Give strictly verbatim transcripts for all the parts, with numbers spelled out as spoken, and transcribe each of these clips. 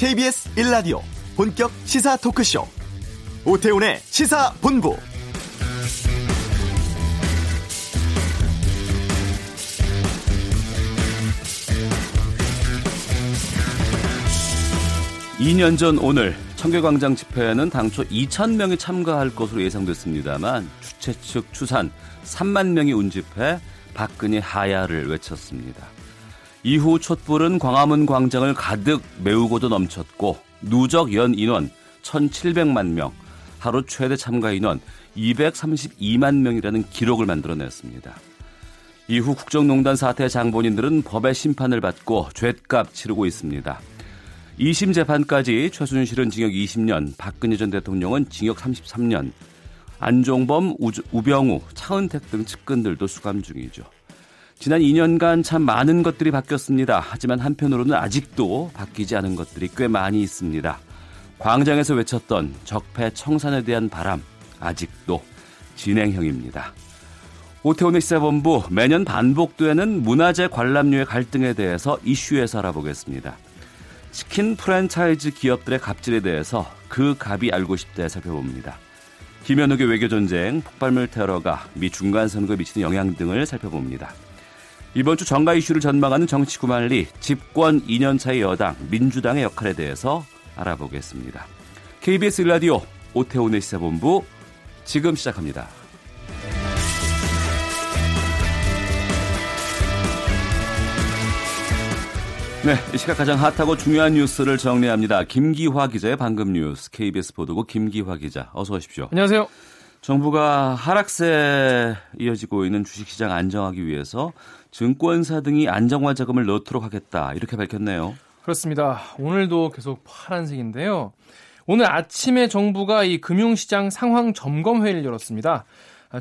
케이비에스 일 라디오 본격 시사 토크쇼 오태훈의 시사본부. 이 년 전 오늘 청계광장 집회에는 당초 이천 명이 참가할 것으로 예상됐습니다만 주최 측 추산 삼만 명이 운집해 박근혜 하야를 외쳤습니다. 이후 촛불은 광화문 광장을 가득 메우고도 넘쳤고 누적 연 인원 천칠백만 명, 하루 최대 참가 인원 이백삼십이만 명이라는 기록을 만들어냈습니다. 이후 국정농단 사태 장본인들은 법의 심판을 받고 죗값 치르고 있습니다. 이심 재판까지 최순실은 징역 이십 년, 박근혜 전 대통령은 징역 삼십삼 년, 안종범, 우주, 우병우, 차은택 등 측근들도 수감 중이죠. 지난 이 년간 참 많은 것들이 바뀌었습니다. 하지만 한편으로는 아직도 바뀌지 않은 것들이 꽤 많이 있습니다. 광장에서 외쳤던 적폐 청산에 대한 바람, 아직도 진행형입니다. 오태훈의 시사본부, 매년 반복되는 문화재 관람료의 갈등에 대해서 이슈에서 알아보겠습니다. 치킨 프랜차이즈 기업들의 갑질에 대해서 그 갑이 알고 싶다에 살펴봅니다. 김현욱의 외교전쟁, 폭발물 테러가 미 중간선거에 미치는 영향 등을 살펴봅니다. 이번 주 정가 이슈를 전망하는 정치구만리, 집권 이 년 차의 여당, 민주당의 역할에 대해서 알아보겠습니다. 케이비에스 일 라디오 오태훈의 시사본부 지금 시작합니다. 네, 이 시각 가장 핫하고 중요한 뉴스를 정리합니다. 김기화 기자의 방금 뉴스, 케이비에스 보도국 김기화 기자, 어서 오십시오. 안녕하세요. 정부가 하락세에 이어지고 있는 주식시장 안정하기 위해서 증권사 등이 안정화 자금을 넣도록 하겠다, 이렇게 밝혔네요. 그렇습니다. 오늘도 계속 파란색인데요. 오늘 아침에 정부가 이 금융시장 상황 점검회의를 열었습니다.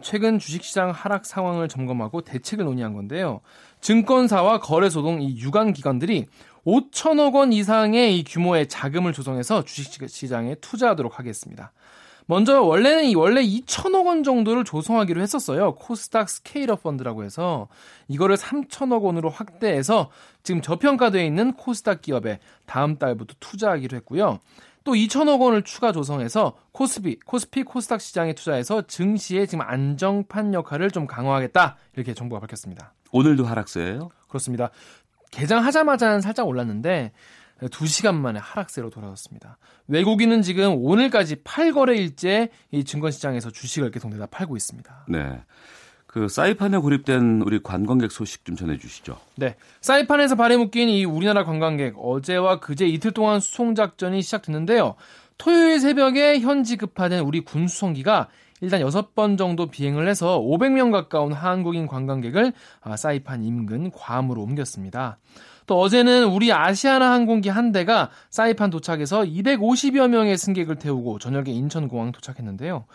최근 주식시장 하락 상황을 점검하고 대책을 논의한 건데요. 증권사와 거래소 등 이 유관기관들이 오천억 원 이상의 이 규모의 자금을 조성해서 주식시장에 투자하도록 하겠습니다. 먼저 원래는 이 원래 이천억 원 정도를 조성하기로 했었어요. 코스닥 스케일업 펀드라고 해서 이거를 삼천억 원으로 확대해서 지금 저평가되어 있는 코스닥 기업에 다음 달부터 투자하기로 했고요. 또 이천억 원을 추가 조성해서 코스피, 코스피 코스닥 시장에 투자해서 증시의 지금 안정판 역할을 좀 강화하겠다, 이렇게 정부가 밝혔습니다. 오늘도 하락세예요? 그렇습니다. 개장하자마자는 살짝 올랐는데 두 시간 만에 하락세로 돌아섰습니다. 외국인은 지금 오늘까지 팔 거래일째 이 증권시장에서 주식을 계속 내다 팔고 있습니다. 네. 그 사이판에 고립된 우리 관광객 소식 좀 전해주시죠. 네, 사이판에서 발에 묶인 이 우리나라 관광객, 어제와 그제 이틀 동안 수송작전이 시작됐는데요. 토요일 새벽에 현지 급파된 우리 군 수송기가 일단 여섯 번 정도 비행을 해서 오백 명 가까운 한국인 관광객을 사이판 인근 괌으로 옮겼습니다. 또 어제는 우리 아시아나 항공기 한 대가 사이판 도착해서 이백오십여 명의 승객을 태우고 저녁에 인천공항 도착했는데요.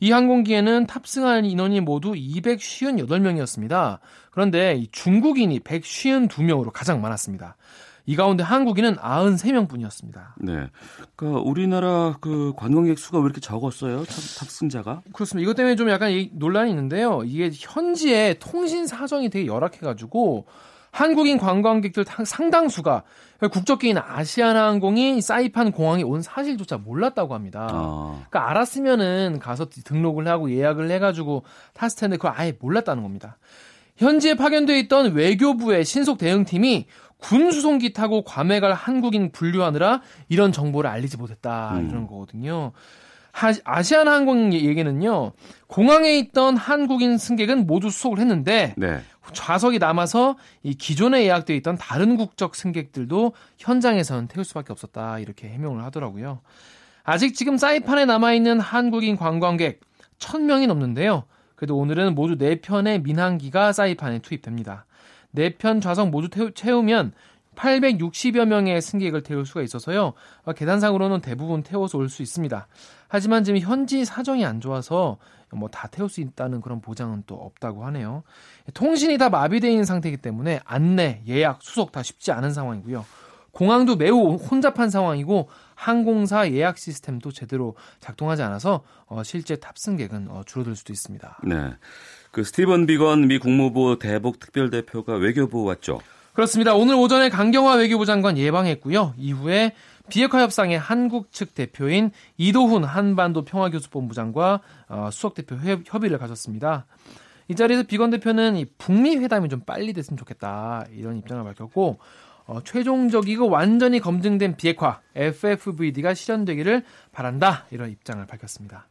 이 항공기에는 탑승한 인원이 모두 이백오십팔 명이었습니다. 그런데 중국인이 백오십이 명으로 가장 많았습니다. 이 가운데 한국인은 구십삼 명뿐이었습니다. 네, 그러니까 우리나라 그 관광객 수가 왜 이렇게 적었어요? 탑승자가? 그렇습니다. 이것 때문에 좀 약간 논란이 있는데요. 이게 현지의 통신 사정이 되게 열악해가지고 한국인 관광객들 상당수가 국적기인 아시아나항공이 사이판 공항에 온 사실조차 몰랐다고 합니다. 아. 그러니까 알았으면은 가서 등록을 하고 예약을 해가지고 탔을 텐데 그걸 아예 몰랐다는 겁니다. 현지에 파견돼 있던 외교부의 신속 대응팀이 군 수송기 타고 괌에 갈 한국인 분류하느라 이런 정보를 알리지 못했다, 음. 이런 거거든요. 아시아나항공 얘기는요, 공항에 있던 한국인 승객은 모두 수속을 했는데 네. 좌석이 남아서 이 기존에 예약되어 있던 다른 국적 승객들도 현장에서는 태울 수밖에 없었다, 이렇게 해명을 하더라고요. 아직 지금 사이판에 남아있는 한국인 관광객 천 명이 넘는데요. 그래도 오늘은 모두 네 편의 민항기가 사이판에 투입됩니다. 네 편 좌석 모두 태우, 채우면 팔백육십여 명의 승객을 태울 수가 있어서요. 계산상으로는 대부분 태워서 올 수 있습니다. 하지만 지금 현지 사정이 안 좋아서 뭐 다 태울 수 있다는 그런 보장은 또 없다고 하네요. 통신이 다 마비되어 있는 상태이기 때문에 안내, 예약, 수속 다 쉽지 않은 상황이고요. 공항도 매우 혼잡한 상황이고 항공사 예약 시스템도 제대로 작동하지 않아서 실제 탑승객은 줄어들 수도 있습니다. 네, 그 스티븐 비건 미 국무부 대북 특별대표가 외교부 왔죠? 그렇습니다. 오늘 오전에 강경화 외교부 장관 예방했고요. 이후에 비핵화 협상에 한국 측 대표인 이도훈 한반도 평화교섭본부장과 수석대표 협의를 가졌습니다. 이 자리에서 비건 대표는 이 북미 회담이 좀 빨리 됐으면 좋겠다 이런 입장을 밝혔고 어, 최종적이고 완전히 검증된 비핵화 에프에프브이디가 실현되기를 바란다 이런 입장을 밝혔습니다.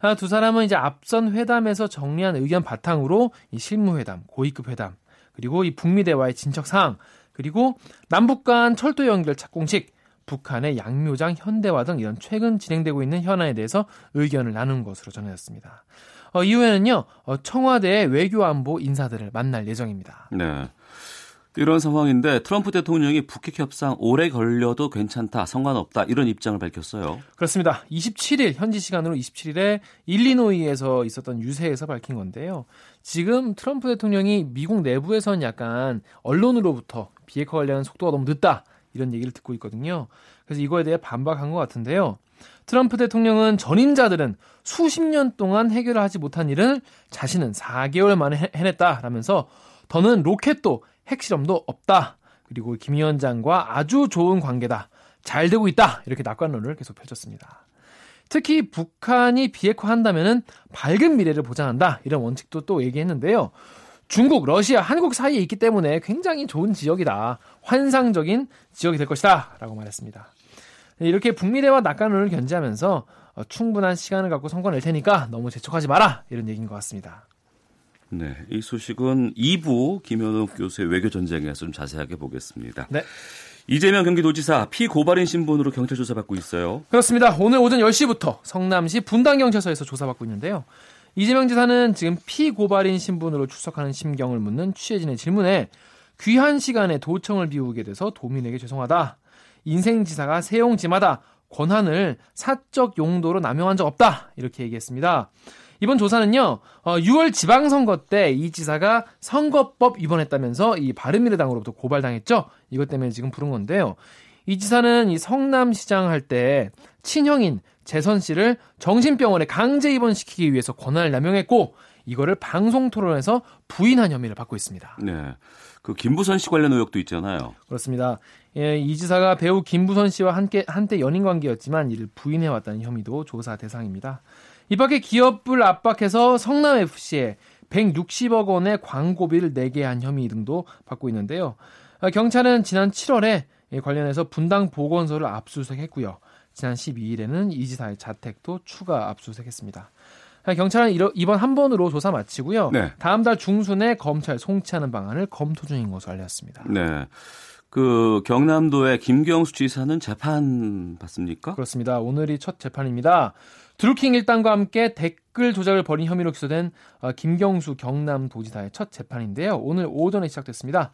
아, 두 사람은 이제 앞선 회담에서 정리한 의견 바탕으로 이 실무회담, 고위급 회담 그리고 이 북미 대화의 진척 사항 그리고 남북 간 철도 연결 착공식 북한의 양묘장 현대화 등 이런 최근 진행되고 있는 현안에 대해서 의견을 나눈 것으로 전해졌습니다. 어, 이후에는요 어, 청와대의 외교안보 인사들을 만날 예정입니다. 네. 이런 상황인데 트럼프 대통령이 북핵 협상 오래 걸려도 괜찮다, 상관없다 이런 입장을 밝혔어요. 그렇습니다. 이십칠 일 현지 시간으로 이십칠 일에 일리노이에서 있었던 유세에서 밝힌 건데요. 지금 트럼프 대통령이 미국 내부에서는 약간 언론으로부터 비핵화 관련 속도가 너무 늦다 이런 얘기를 듣고 있거든요. 그래서 이거에 대해 반박한 것 같은데요. 트럼프 대통령은 전임자들은 수십 년 동안 해결을 하지 못한 일을 자신은 사 개월 만에 해냈다라면서 더는 로켓도 핵실험도 없다. 그리고 김 위원장과 아주 좋은 관계다. 잘 되고 있다. 이렇게 낙관론을 계속 펼쳤습니다. 특히 북한이 비핵화한다면은 밝은 미래를 보장한다. 이런 원칙도 또 얘기했는데요. 중국, 러시아, 한국 사이에 있기 때문에 굉장히 좋은 지역이다. 환상적인 지역이 될 것이다. 라고 말했습니다. 이렇게 북미 대화 낙관론을 견지하면서 충분한 시간을 갖고 성과 낼 테니까 너무 재촉하지 마라. 이런 얘기인 것 같습니다. 네, 이 소식은 이 부 김현욱 교수의 외교 전쟁에서 좀 자세하게 보겠습니다. 네. 이재명 경기도지사 피고발인 신분으로 경찰 조사받고 있어요. 그렇습니다. 오늘 오전 열 시부터 성남시 분당경찰서에서 조사받고 있는데요. 이재명 지사는 지금 피고발인 신분으로 출석하는 심경을 묻는 취재진의 질문에 귀한 시간에 도청을 비우게 돼서 도민에게 죄송하다. 인생지사가 세용지마다 권한을 사적 용도로 남용한 적 없다. 이렇게 얘기했습니다. 이번 조사는요, 유월 지방선거 때 이 지사가 선거법 위반했다면서 이 바른미래당으로부터 고발당했죠. 이것 때문에 지금 부른 건데요. 이 지사는 이 성남시장 할 때 친형인 재선 씨를 정신병원에 강제 입원시키기 위해서 권한을 남용했고 이거를 방송 토론에서 부인한 혐의를 받고 있습니다. 네, 그 김부선 씨 관련 의혹도 있잖아요. 그렇습니다. 예, 이 지사가 배우 김부선 씨와 함께 한때 연인 관계였지만 이를 부인해왔다는 혐의도 조사 대상입니다. 이 밖에 기업을 압박해서 성남에프씨에 백육십억 원의 광고비를 내게 한 혐의 등도 받고 있는데요. 경찰은 지난 칠월에 관련해서 분당 보건소를 압수수색했고요. 지난 십이일에는 이 지사의 자택도 추가 압수수색했습니다. 경찰은 이번 한 번으로 조사 마치고요. 네. 다음 달 중순에 검찰 송치하는 방안을 검토 중인 것으로 알렸습니다. 네. 그 경남도의 김경수 지사는 재판 받습니까? 그렇습니다. 오늘이 첫 재판입니다. 드루킹 일당과 함께 댓글 조작을 벌인 혐의로 기소된 김경수 경남도지사의 첫 재판인데요. 오늘 오전에 시작됐습니다.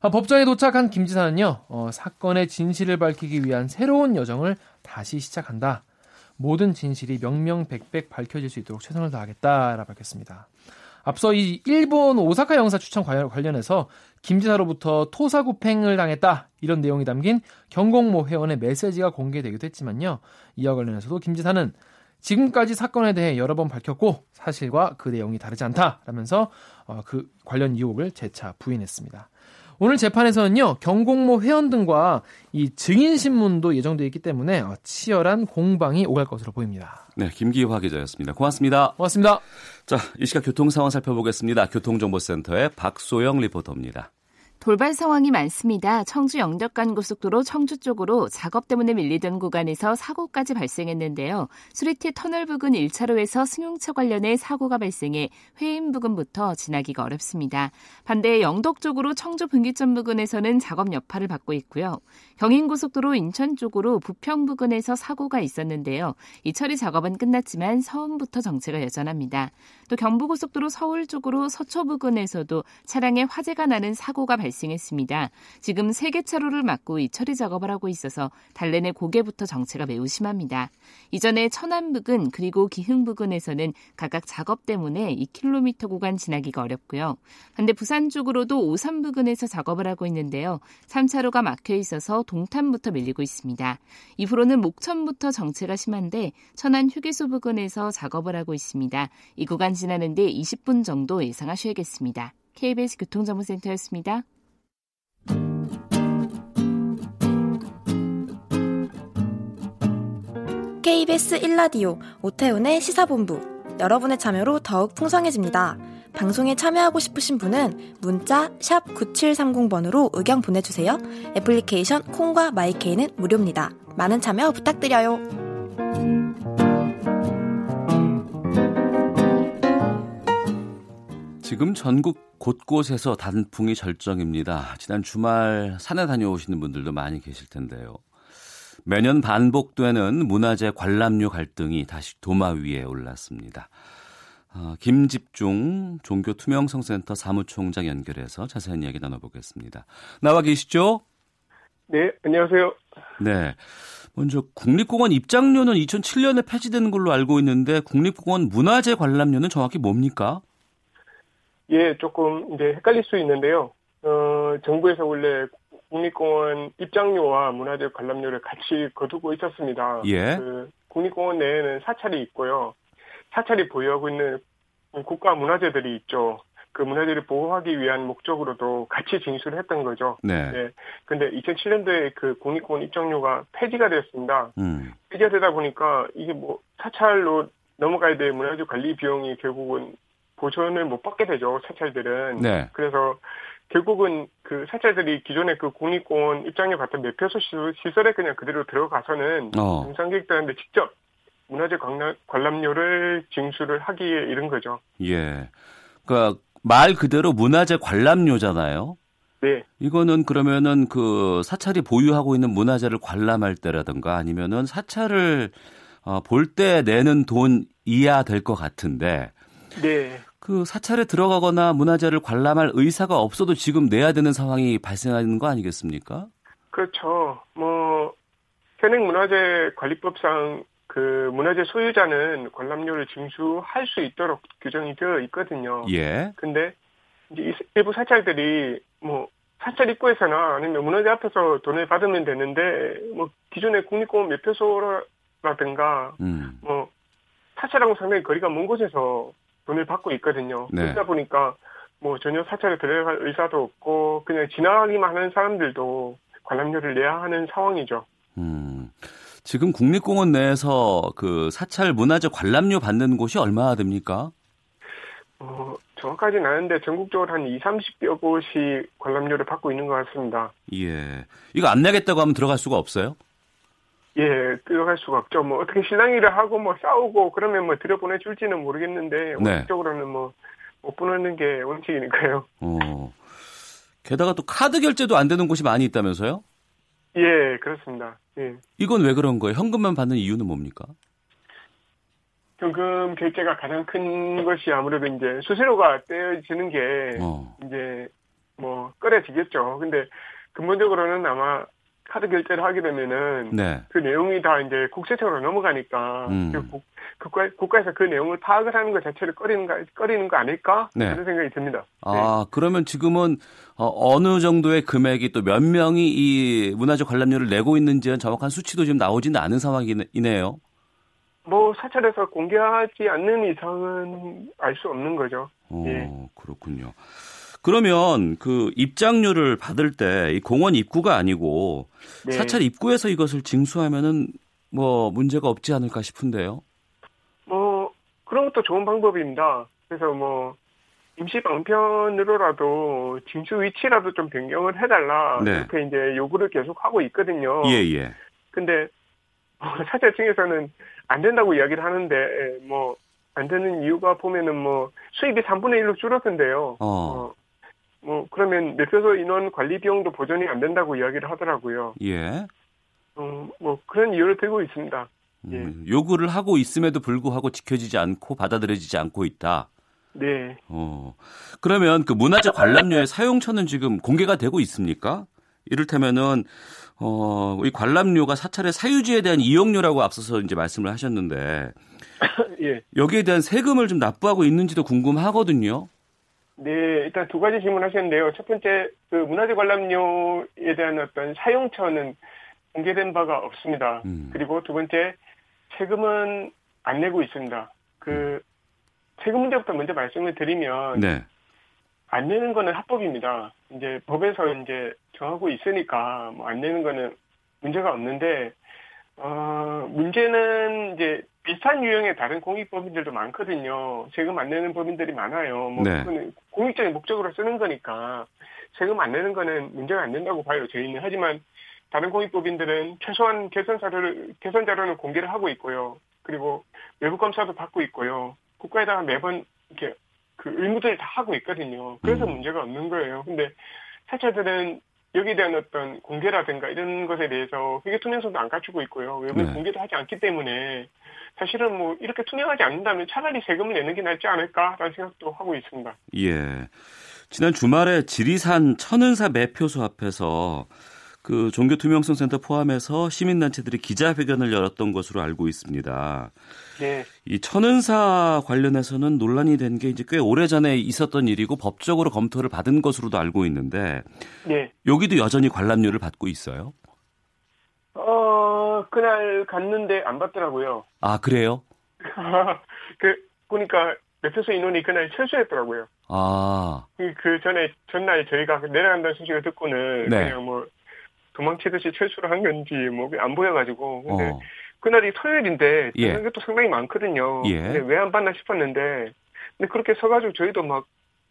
법정에 도착한 김 지사는요. 어, 사건의 진실을 밝히기 위한 새로운 여정을 다시 시작한다. 모든 진실이 명명백백 밝혀질 수 있도록 최선을 다하겠다라 밝혔습니다. 앞서 이 일본 오사카 영사 추천 관련해서 김 지사로부터 토사구팽을 당했다 이런 내용이 담긴 경공모 회원의 메시지가 공개되기도 했지만요. 이와 관련해서도 김 지사는 지금까지 사건에 대해 여러 번 밝혔고 사실과 그 내용이 다르지 않다라면서 그 관련 의혹을 재차 부인했습니다. 오늘 재판에서는요. 경공모 회원 등과 이 증인신문도 예정되어 있기 때문에 치열한 공방이 오갈 것으로 보입니다. 네, 김기화 기자였습니다. 고맙습니다. 고맙습니다. 자, 이 시각 교통 상황 살펴보겠습니다. 교통정보센터의 박소영 리포터입니다. 돌발 상황이 많습니다. 청주 영덕 간 고속도로 청주 쪽으로 작업 때문에 밀리던 구간에서 사고까지 발생했는데요. 수리티 터널 부근 일 차로에서 승용차 관련해 사고가 발생해 회인 부근부터 지나기가 어렵습니다. 반대 영덕 쪽으로 청주 분기점 부근에서는 작업 여파를 받고 있고요. 경인고속도로 인천 쪽으로 부평 부근에서 사고가 있었는데요. 이 처리 작업은 끝났지만 서운부터 정체가 여전합니다. 또 경부고속도로 서울 쪽으로 서초 부근에서도 차량에 화재가 나는 사고가 발생했습니다. 발생했습니다. 지금 세 개 차로를 막고 이 처리 작업을 하고 있어서 달래내 고개부터 정체가 매우 심합니다. 이전에 천안 부근 그리고 기흥 부근에서는 각각 작업 때문에 이 킬로미터 구간 지나기가 어렵고요. 반대 부산 쪽으로도 오산 부근에서 작업을 하고 있는데요. 삼 차로가 막혀 있어서 동탄부터 밀리고 있습니다. 이후로는 목천부터 정체가 심한데 천안 휴게소 부근에서 작업을 하고 있습니다. 이 구간 지나는데 이십 분 정도 예상하셔야겠습니다. 케이비에스 교통정보센터였습니다. 케이비에스 일 라디오 오태훈의 시사본부, 여러분의 참여로 더욱 풍성해집니다. 방송에 참여하고 싶으신 분은 문자 샵 구칠삼공 번으로 의견 보내주세요. 애플리케이션 콩과 마이케이는 무료입니다. 많은 참여 부탁드려요. 지금 전국 곳곳에서 단풍이 절정입니다. 지난 주말 산에 다녀오시는 분들도 많이 계실 텐데요. 매년 반복되는 문화재 관람료 갈등이 다시 도마 위에 올랐습니다. 김집중 종교투명성센터 사무총장 연결해서 자세한 이야기 나눠보겠습니다. 나와 계시죠? 네, 안녕하세요. 네, 먼저 국립공원 입장료는 이천칠 년에 폐지된 걸로 알고 있는데 국립공원 문화재 관람료는 정확히 뭡니까? 예, 조금 이제 헷갈릴 수 있는데요. 어, 정부에서 원래 국립공원 입장료와 문화재 관람료를 같이 거두고 있었습니다. 예. 그 국립공원 내에는 사찰이 있고요. 사찰이 보유하고 있는 국가 문화재들이 있죠. 그 문화재를 보호하기 위한 목적으로도 같이 진술을 했던 거죠. 네. 네. 근데 이천칠 년도에 그 국립공원 입장료가 폐지가 되었습니다. 음. 폐지가 되다 보니까 이게 뭐 사찰로 넘어가야 될 문화재 관리 비용이 결국은 보전을 못 받게 되죠, 사찰들은. 네. 그래서 결국은 그 사찰들이 기존에 그 국립공원 입장료 같은 매표소 시설에 그냥 그대로 들어가서는 등산객들한테 어. 직접 문화재 관람료를 징수를 하기에 이른 거죠. 예. 그러니까 말 그대로 문화재 관람료잖아요. 네. 이거는 그러면은 그 사찰이 보유하고 있는 문화재를 관람할 때라든가 아니면은 사찰을 어, 볼 때 내는 돈 이하 될 것 같은데. 네. 그 사찰에 들어가거나 문화재를 관람할 의사가 없어도 지금 내야 되는 상황이 발생하는 거 아니겠습니까? 그렇죠. 뭐 현행문화재관리법상 그 문화재 소유자는 관람료를 징수할 수 있도록 규정이 되어 있거든요. 예. 근데 이제 일부 사찰들이 뭐 사찰 입구에서나 아니면 문화재 앞에서 돈을 받으면 되는데 뭐 기존의 국립공원 매표소라든가 음. 뭐 사찰하고 상당히 거리가 먼 곳에서 돈을 받고 있거든요. 네. 그러다 보니까 뭐 전혀 사찰에 들어갈 의사도 없고 그냥 지나가기만 하는 사람들도 관람료를 내야 하는 상황이죠. 음. 지금 국립공원 내에서 그 사찰 문화재 관람료 받는 곳이 얼마나 됩니까? 어, 정확하진 않은데 전국적으로 한 이삼십여 곳이 관람료를 받고 있는 것 같습니다. 예. 이거 안 내겠다고 하면 들어갈 수가 없어요? 예, 들어갈 수가 없죠. 뭐 어떻게 실랑이를 하고 뭐 싸우고 그러면 뭐 들여보내 줄지는 모르겠는데 원칙적으로는 뭐 못 보내는 게 원칙이니까요. 어. 게다가 또 카드 결제도 안 되는 곳이 많이 있다면서요? 예, 그렇습니다. 예. 이건 왜 그런 거예요? 현금만 받는 이유는 뭡니까? 현금 결제가 가장 큰 것이 아무래도 이제 수수료가 떼어지는 게 어. 이제 뭐 꺼려지겠죠. 근데 근본적으로는 아마 카드 결제를 하게 되면은 네. 그 내용이 다 이제 국세청으로 넘어가니까 음. 그 국가, 국가에서 그 내용을 파악을 하는 것 자체를 꺼리는 거, 꺼리는 거 아닐까? 네. 그런 생각이 듭니다. 아, 네. 그러면 지금은 어느 정도의 금액이 또 몇 명이 이 문화재 관람료를 내고 있는지는 정확한 수치도 지금 나오지는 않은 상황이네요. 뭐 사찰에서 공개하지 않는 이상은 알 수 없는 거죠. 오, 예. 그렇군요. 그러면 그 입장료를 받을 때 이 공원 입구가 아니고 네. 사찰 입구에서 이것을 징수하면은 뭐 문제가 없지 않을까 싶은데요. 뭐 그런 것도 좋은 방법입니다. 그래서 뭐 임시 방편으로라도 징수 위치라도 좀 변경을 해달라 네. 이렇게 이제 요구를 계속 하고 있거든요. 예예. 근데 뭐 사찰 층에서는 안 된다고 이야기를 하는데 뭐 안 되는 이유가 보면은 뭐 수입이 삼분의 일로 줄었는데요. 어. 어. 뭐 그러면 매표소 인원 관리 비용도 보전이 안 된다고 이야기를 하더라고요. 예. 어, 뭐 그런 이유를 들고 있습니다. 예. 음, 요구를 하고 있음에도 불구하고 지켜지지 않고 받아들여지지 않고 있다. 네. 어. 그러면 그 문화재 관람료의 사용처는 지금 공개가 되고 있습니까? 이를테면은 어, 이 관람료가 사찰의 사유지에 대한 이용료라고 앞서서 이제 말씀을 하셨는데 예. 여기에 대한 세금을 좀 납부하고 있는지도 궁금하거든요. 네, 일단 두 가지 질문하셨는데요. 첫 번째, 그 문화재 관람료에 대한 어떤 사용처는 공개된 바가 없습니다. 음. 그리고 두 번째, 세금은 안 내고 있습니다. 그 세금 문제부터 먼저 말씀을 드리면 네. 안 내는 거는 합법입니다. 이제 법에서 이제 정하고 있으니까 뭐 안 내는 거는 문제가 없는데 아, 문제는 이제 비슷한 유형의 다른 공익법인들도 많거든요. 세금 안 내는 법인들이 많아요. 뭐 네. 공익적인 목적으로 쓰는 거니까 세금 안 내는 거는 문제가 안 된다고 봐요, 저희는. 하지만 다른 공익법인들은 최소한 개선 자료를, 개선 자료는 공개를 하고 있고요. 그리고 외부 검사도 받고 있고요. 국가에다가 매번 이렇게 그 의무들을 다 하고 있거든요. 그래서 음. 문제가 없는 거예요. 근데 사찰들은 여기에 대한 어떤 공개라든가 이런 것에 대해서 이게 투명성도 안 갖추고 있고요. 외부에 네. 공개도 하지 않기 때문에 사실은 뭐 이렇게 투명하지 않는다면 차라리 세금을 내는 게 낫지 않을까라는 생각도 하고 있습니다. 예. 지난 주말에 지리산 천은사 매표소 앞에서 그 종교투명성센터 포함해서 시민단체들이 기자회견을 열었던 것으로 알고 있습니다. 네. 이 천은사 관련해서는 논란이 된 게 이제 꽤 오래전에 있었던 일이고 법적으로 검토를 받은 것으로도 알고 있는데, 네. 여기도 여전히 관람료를 받고 있어요? 어, 그날 갔는데 안 받더라고요. 아, 그래요? 그, 보니까 매표소 인원이 그날 철수했더라고요. 아. 그, 그 전에, 전날 저희가 내려간다는 소식을 듣고는 네. 그냥 뭐, 도망치듯이 철수를 한 건지 뭐 안 보여가지고 근데 어. 그날이 토요일인데 이런 게 또 예. 상당히 많거든요. 예. 근데 왜 안 봤나 싶었는데 근데 그렇게 서가지고 저희도 막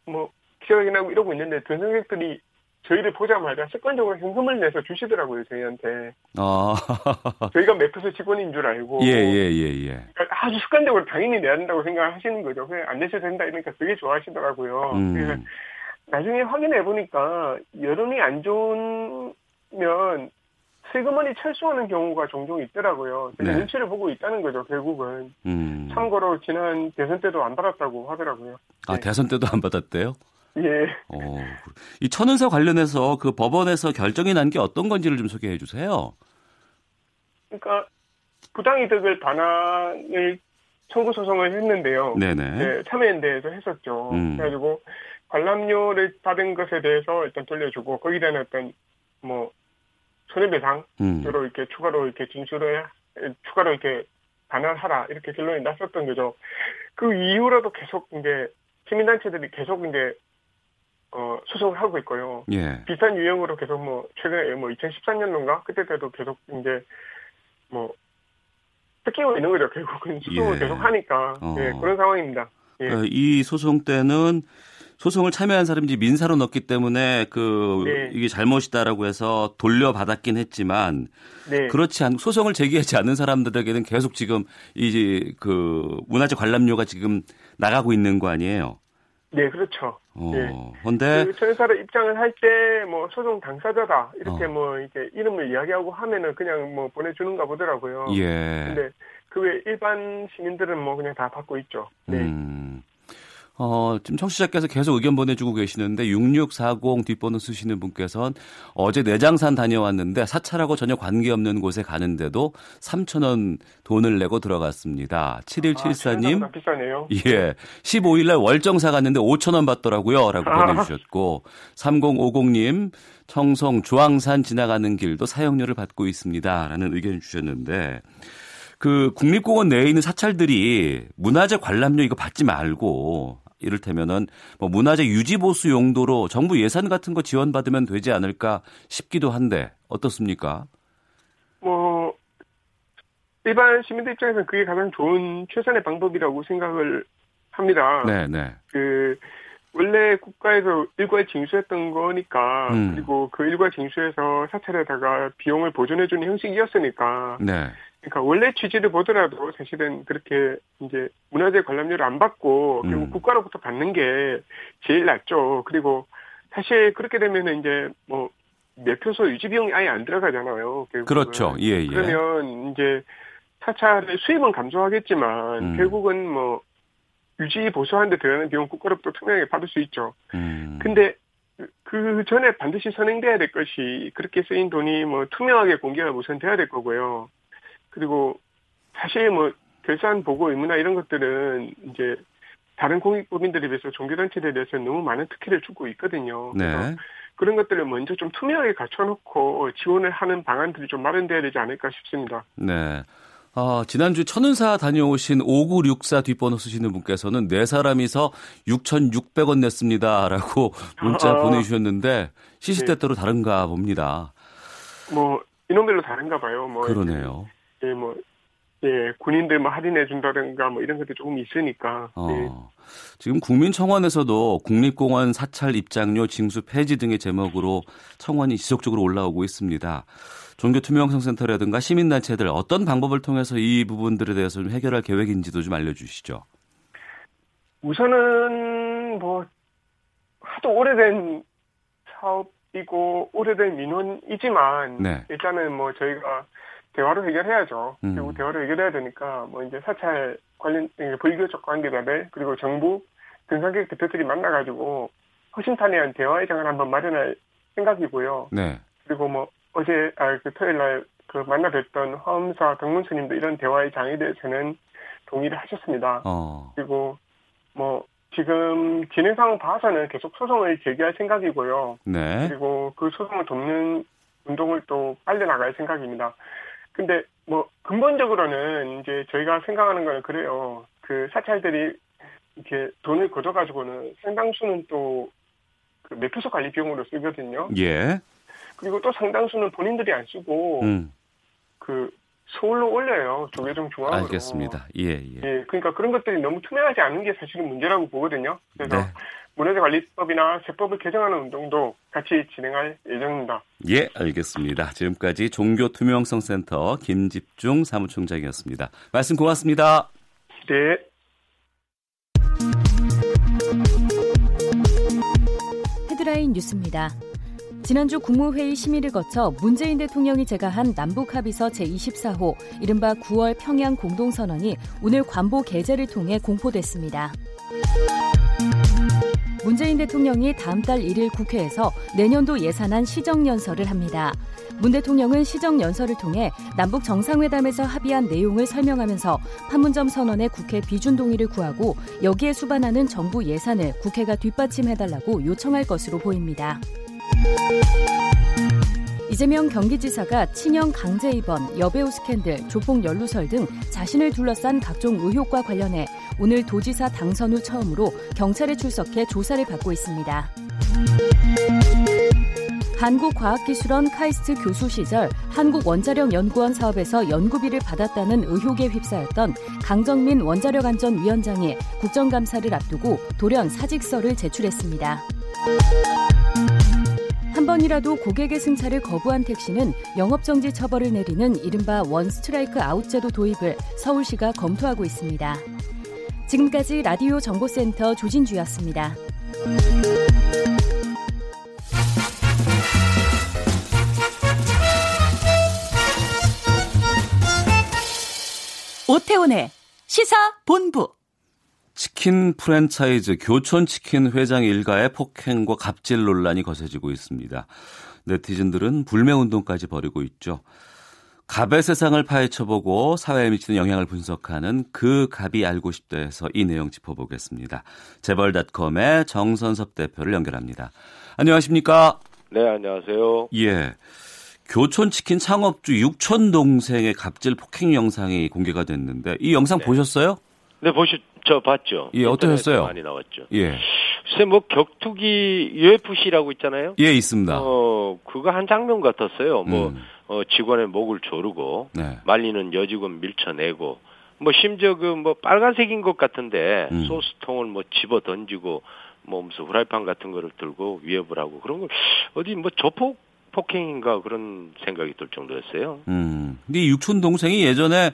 뭐 기억이나고 이러고 있는데 등산객들이 저희를 보자마자 습관적으로 흥분을 내서 주시더라고요, 저희한테. 아. 저희가 매표소 직원인 줄 알고. 예, 예, 예, 예. 아주 습관적으로 당연히 내야 된다고 생각하시는 거죠. 왜 안 내셔도 된다 이러니까 되게 좋아하시더라고요. 음. 그래서 나중에 확인해 보니까 여름이 안 좋은 면 세금원이 철수하는 경우가 종종 있더라고요. 네. 눈치를 보고 있다는 거죠, 결국은. 음. 참고로 지난 대선 때도 안 받았다고 하더라고요. 아, 네. 대선 때도 안 받았대요? 예. 오, 이 천은사 관련해서 그 법원에서 결정이 난 게 어떤 건지를 좀 소개해 주세요. 그러니까 부당이득을 반환을 청구소송을 했는데요. 네네. 네, 참여연대에서 했었죠. 음. 그래가지고 관람료를 받은 것에 대해서 일단 돌려주고 거기에 대한 어떤 뭐 손해배상 음. 주로 이렇게 추가로 이렇게 징수를 추가로 이렇게 반환하라 이렇게 결론이 났었던 거죠. 그 이후로도 계속 이제 시민단체들이 계속 이제 어 소송을 하고 있고요. 예. 비슷한 유형으로 계속 뭐 최근에 뭐 이천십삼 년도인가 그때 때도 계속 이제 뭐 뜯기고 있는 거죠. 결국은 소송을 예. 계속 하니까 어. 예, 그런 상황입니다. 예. 이 소송 때는. 소송을 참여한 사람이 민사로 넣었기 때문에 그 네. 이게 잘못이다라고 해서 돌려받았긴 했지만 네. 그렇지 않고 소송을 제기하지 않는 사람들에게는 계속 지금 이제 그 문화재 관람료가 지금 나가고 있는 거 아니에요? 네, 그렇죠. 그런데 천사를 입장을 할 때 뭐 소송 당사자다 이렇게 어. 뭐 이렇게 이름을 이야기하고 하면은 그냥 뭐 보내주는가 보더라고요. 예. 근데 그 외 일반 시민들은 뭐 그냥 다 받고 있죠. 네. 음. 어, 지금 청취자께서 계속 의견 보내주고 계시는데 육육사공 뒷번호 쓰시는 분께서는 어제 내장산 다녀왔는데 사찰하고 전혀 관계없는 곳에 가는데도 삼천 원 돈을 내고 들어갔습니다. 칠일칠사님. 아, 비싸네요. 예. 십오일날 월정사 갔는데 오천 원 받더라고요. 라고 아. 보내주셨고. 삼공오공님. 청송 조항산 지나가는 길도 사용료를 받고 있습니다. 라는 의견 주셨는데. 그 국립공원 내에 있는 사찰들이 문화재 관람료 이거 받지 말고 이를테면은 뭐 문화재 유지보수 용도로 정부 예산 같은 거 지원받으면 되지 않을까 싶기도 한데 어떻습니까? 뭐 일반 시민들 입장에서는 그게 가장 좋은 최선의 방법이라고 생각을 합니다. 네네. 그 원래 국가에서 일괄 징수했던 거니까 음. 그리고 그 일괄 징수에서 사찰에다가 비용을 보존해주는 형식이었으니까. 네. 그러니까 원래 취지를 보더라도 사실은 그렇게 이제 문화재 관람료를 안 받고 그리고 음. 국가로부터 받는 게 제일 낫죠. 그리고 사실 그렇게 되면 이제 뭐 매표소 유지 비용이 아예 안 들어가잖아요. 결국은. 그렇죠. 예, 예. 그러면 이제 사찰의 수입은 감소하겠지만 음. 결국은 뭐 유지 보수하는데 들어가는 비용 국가로부터 투명하게 받을 수 있죠. 음. 근데 그 전에 반드시 선행돼야 될 것이 그렇게 쓰인 돈이 뭐 투명하게 공개가 우선 돼야 될 거고요. 그리고 사실 뭐 결산 보고 의무나 이런 것들은 이제 다른 공익법인들에 비해서 종교단체들에 대해서 너무 많은 특혜를 주고 있거든요. 네. 그래서 그런 것들을 먼저 좀 투명하게 갖춰놓고 지원을 하는 방안들이 좀 마련돼야 되지 않을까 싶습니다. 네. 아, 지난주 천은사 다녀오신 오구육사 뒷번호 쓰시는 분께서는 네 사람이서 육천육백 원 냈습니다라고 문자 아, 보내주셨는데 시시때때로 네. 다른가 봅니다. 뭐 이놈별로 다른가 봐요. 뭐 그러네요. 이제 뭐, 예, 군인들 뭐 할인해준다든가 뭐 이런 것도 조금 있으니까. 어. 예. 지금 국민청원에서도 국립공원 사찰 입장료 징수 폐지 등의 제목으로 청원이 지속적으로 올라오고 있습니다. 종교투명성센터라든가 시민단체들 어떤 방법을 통해서 이 부분들에 대해서 좀 해결할 계획인지도 좀 알려주시죠. 우선은 뭐 하도 오래된 사업이고 오래된 민원이지만 네. 일단은 뭐 저희가 대화로 해결해야죠. 음. 그리고 대화로 해결해야 되니까 뭐 이제 사찰 관련 불교적 관계자들 그리고 정부 등산객 대표들이 만나가지고 허심탄회한 대화의 장을 한번 마련할 생각이고요. 네. 그리고 뭐 어제 아, 그 토요일 날 그 만나 뵀던 화엄사 병문스님도 이런 대화의 장에 대해서는 동의를 하셨습니다. 어. 그리고 뭐 지금 진행 상황 봐서는 계속 소송을 제기할 생각이고요. 네. 그리고 그 소송을 돕는 운동을 또 빨려나갈 생각입니다. 근데, 뭐, 근본적으로는, 이제, 저희가 생각하는 거는 그래요. 그, 사찰들이, 이렇게, 돈을 걷어가지고는 상당수는 또, 그, 매표소 관리 비용으로 쓰거든요. 예. 그리고 또 상당수는 본인들이 안 쓰고, 음. 그, 서울로 올려요. 조계종 중앙으로. 알겠습니다. 예, 예. 예. 그러니까 그런 것들이 너무 투명하지 않은 게 사실은 문제라고 보거든요. 그래서, 네. 문화재관리법이나 세법을 개정하는 운동도 같이 진행할 예정입니다. 예, 알겠습니다. 지금까지 종교투명성센터 김집중 사무총장이었습니다. 말씀 고맙습니다. 네. 헤드라인 뉴스입니다. 지난주 국무회의 심의를 거쳐 문재인 대통령이 제가한 남북합의서 제이십사 호, 이른바 구월 평양 공동선언이 오늘 관보 게재를 통해 공포됐습니다. 문재인 대통령이 다음 달 일 일 국회에서 내년도 예산안 시정연설을 합니다. 문 대통령은 시정연설을 통해 남북 정상회담에서 합의한 내용을 설명하면서 판문점 선언의 국회 비준 동의를 구하고 여기에 수반하는 정부 예산을 국회가 뒷받침해달라고 요청할 것으로 보입니다. 이재명 경기지사가 친형 강제 입원, 여배우 스캔들, 조폭 연루설 등 자신을 둘러싼 각종 의혹과 관련해 오늘 도지사 당선 후 처음으로 경찰에 출석해 조사를 받고 있습니다. 한국과학기술원 카이스트 교수 시절 한국원자력연구원 사업에서 연구비를 받았다는 의혹에 휩싸였던 강정민 원자력안전위원장이 국정감사를 앞두고 돌연 사직서를 제출했습니다. 한 번이라도 고객의 승차를 거부한 택시는 영업정지 처벌을 내리는 이른바 원스트라이크 아웃제도 도입을 서울시가 검토하고 있습니다. 지금까지 라디오 정보센터 조진주였습니다. 오태훈의 시사본부. 치킨 프랜차이즈 교촌치킨 회장 일가의 폭행과 갑질 논란이 거세지고 있습니다. 네티즌들은 불매운동까지 벌이고 있죠. 갑의 세상을 파헤쳐보고 사회에 미치는 영향을 분석하는 그 갑이 알고 싶다에서 이 내용 짚어보겠습니다. 재벌닷컴의 정선섭 대표를 연결합니다. 안녕하십니까? 네, 안녕하세요. 예, 교촌치킨 창업주 육촌 동생의 갑질 폭행 영상이 공개가 됐는데 이 영상 네. 보셨어요? 네, 보시, 저 봤죠. 예, 어떠셨어요? 많이 나왔죠. 예. 글쎄, 뭐, 격투기 유에프씨라고 있잖아요. 예, 있습니다. 어, 그거 한 장면 같았어요. 음. 뭐, 어, 직원의 목을 조르고, 네. 말리는 여직원 밀쳐내고, 뭐, 심지어 그, 뭐, 빨간색인 것 같은데, 음. 소스통을 뭐, 집어 던지고, 뭐, 무슨 후라이팬 같은 거를 들고 위협을 하고, 그런 걸, 어디 뭐, 조폭 폭행인가 그런 생각이 들 정도였어요. 음. 근데 이 육촌 동생이 예전에,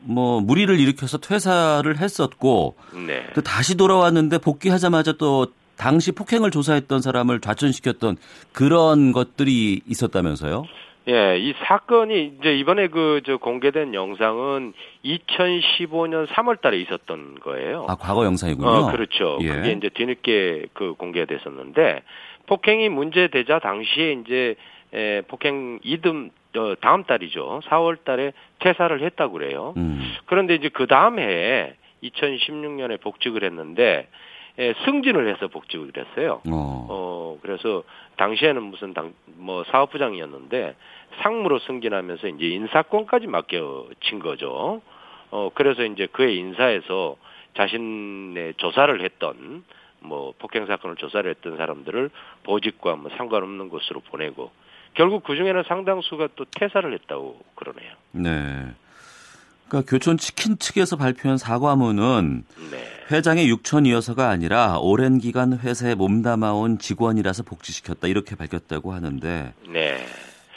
뭐 무리를 일으켜서 퇴사를 했었고 네. 또 다시 돌아왔는데 복귀하자마자 또 당시 폭행을 조사했던 사람을 좌천시켰던 그런 것들이 있었다면서요? 예, 이 사건이 이제 이번에 그 저 공개된 영상은 이천십오 년 삼월 달에 있었던 거예요. 아, 과거 영상이군요. 어, 그렇죠. 예. 그게 이제 뒤늦게 그 공개됐었는데 폭행이 문제되자 당시에 이제 에, 폭행 이듬 어, 다음 달이죠. 사월 달에 퇴사를 했다고 그래요. 음. 그런데 이제 그 다음 해에 이천십육 년에 복직을 했는데 예, 승진을 해서 복직을 했어요. 어. 어, 그래서 당시에는 무슨 당, 뭐 사업부장이었는데 상무로 승진하면서 이제 인사권까지 맡겨진 거죠. 어, 그래서 이제 그의 인사에서 자신의 조사를 했던 뭐 폭행 사건을 조사를 했던 사람들을 보직과 뭐 상관없는 곳으로 보내고 결국 그 중에는 상당수가 또 퇴사를 했다고 그러네요. 네. 그러니까 교촌치킨 측에서 발표한 사과문은 네. 회장의 육천이어서가 아니라 오랜 기간 회사에 몸담아온 직원이라서 복직시켰다 이렇게 밝혔다고 하는데 네.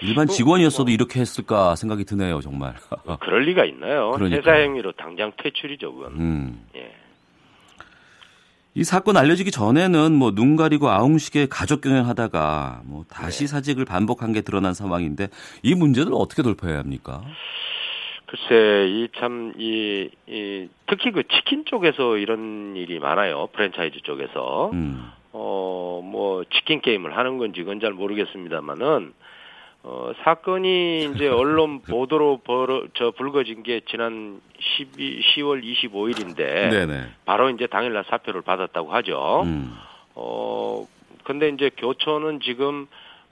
일반 직원이었어도 이렇게 했을까 생각이 드네요. 정말. 그럴 리가 있나요? 그러니까요. 회사 행위로 당장 퇴출이죠. 그건. 음. 예. 이 사건 알려지기 전에는 뭐 눈 가리고 아웅식의 가족 경영하다가 뭐 다시 네. 사직을 반복한 게 드러난 상황인데 이 문제를 어떻게 돌파해야 합니까? 글쎄, 이 참, 이, 이, 특히 그 치킨 쪽에서 이런 일이 많아요. 프랜차이즈 쪽에서. 음. 어, 뭐, 치킨 게임을 하는 건지 그건 잘 모르겠습니다만은, 어, 사건이 이제 언론 보도로 벌어, 저, 불거진 게 지난 십이, 시월 이십오일인데, 네네. 바로 이제 당일날 사표를 받았다고 하죠. 음. 어, 근데 이제 교촌은 지금,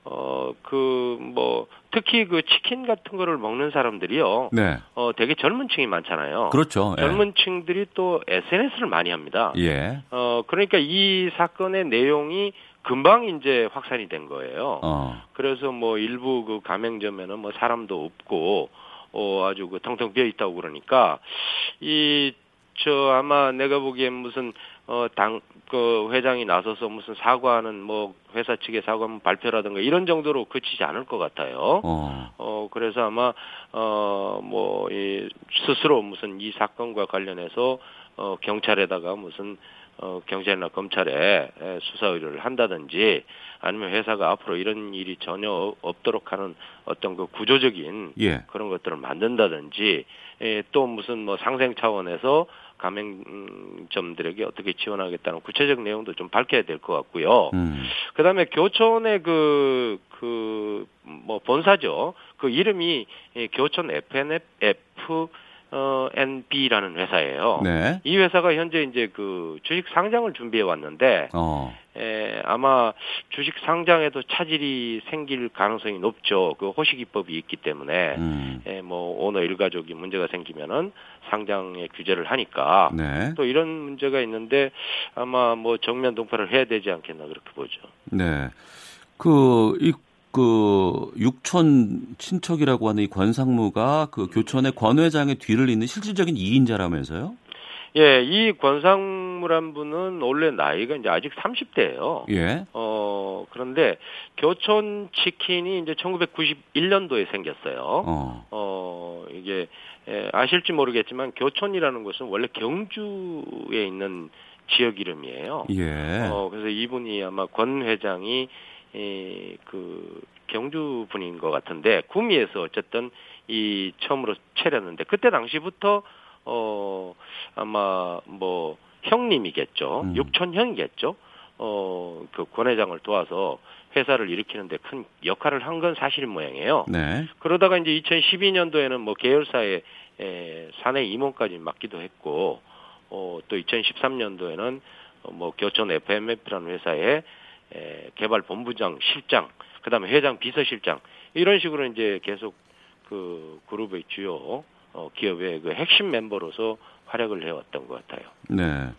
어, 그, 뭐, 특히 그 치킨 같은 거를 먹는 사람들이요. 네. 어, 되게 젊은 층이 많잖아요. 그렇죠. 젊은 예. 층들이 또 에스엔에스를 많이 합니다. 예. 어, 그러니까 이 사건의 내용이 금방 이제 확산이 된 거예요. 어. 그래서 뭐 일부 그 가맹점에는 뭐 사람도 없고, 어, 아주 그 텅텅 비어 있다고 그러니까, 이, 저, 아마 내가 보기엔 무슨, 어, 당, 그, 회장이 나서서 무슨 사과하는, 뭐, 회사 측의 사과 발표라든가 이런 정도로 그치지 않을 것 같아요. 어, 어 그래서 아마, 어, 뭐, 이, 스스로 무슨 이 사건과 관련해서, 어, 경찰에다가 무슨, 어, 경찰이나 검찰에 수사 의뢰를 한다든지 아니면 회사가 앞으로 이런 일이 전혀 없도록 하는 어떤 그 구조적인 예. 그런 것들을 만든다든지 예, 또 무슨 뭐 상생 차원에서 가맹점들에게 어떻게 지원하겠다는 구체적 내용도 좀 밝혀야 될 것 같고요. 음. 그 다음에 교촌의 그, 그, 뭐 본사죠. 그 이름이 교촌 에프엔에프 어, 엔비라는 회사예요. 네. 이 회사가 현재 이제 그 주식 상장을 준비해 왔는데, 어. 에, 아마 주식 상장에도 차질이 생길 가능성이 높죠. 그 호식이법이 있기 때문에, 음. 에, 뭐, 오너 일가족이 문제가 생기면은 상장에 규제를 하니까, 네. 또 이런 문제가 있는데, 아마 뭐 정면 동파를 해야 되지 않겠나 그렇게 보죠. 네. 그, 이, 그 육촌 친척이라고 하는 이 권상무가 그 교촌의 권 회장의 뒤를 잇는 실질적인 이인자라면서요? 예, 이 권상무란 분은 원래 나이가 이제 아직 삼십 대예요. 예. 어, 그런데 교촌 치킨이 이제 천구백구십일년도에 생겼어요. 어, 어 이게 예, 아실지 모르겠지만 교촌이라는 곳은 원래 경주에 있는 지역 이름이에요. 예. 어, 그래서 이분이 아마 권 회장이 이, 그, 경주 분인 것 같은데, 구미에서 어쨌든, 이, 처음으로 차렸는데, 그때 당시부터, 어, 아마, 뭐, 형님이겠죠. 음. 육촌형이겠죠. 어, 그 권회장을 도와서 회사를 일으키는데 큰 역할을 한 건 사실인 모양이에요. 네. 그러다가 이제 이천십이년도에는 뭐, 계열사의, 에, 사내 임원까지 맡기도 했고, 어, 또 이천십삼년도에는, 어, 뭐, 교촌 에프엠에프라는 회사에 에, 개발 본부장, 실장, 그 다음에 회장, 비서실장, 이런 식으로 이제 계속 그 그룹의 주요 어, 기업의 그 핵심 멤버로서 활약을 해왔던 것 같아요. 네.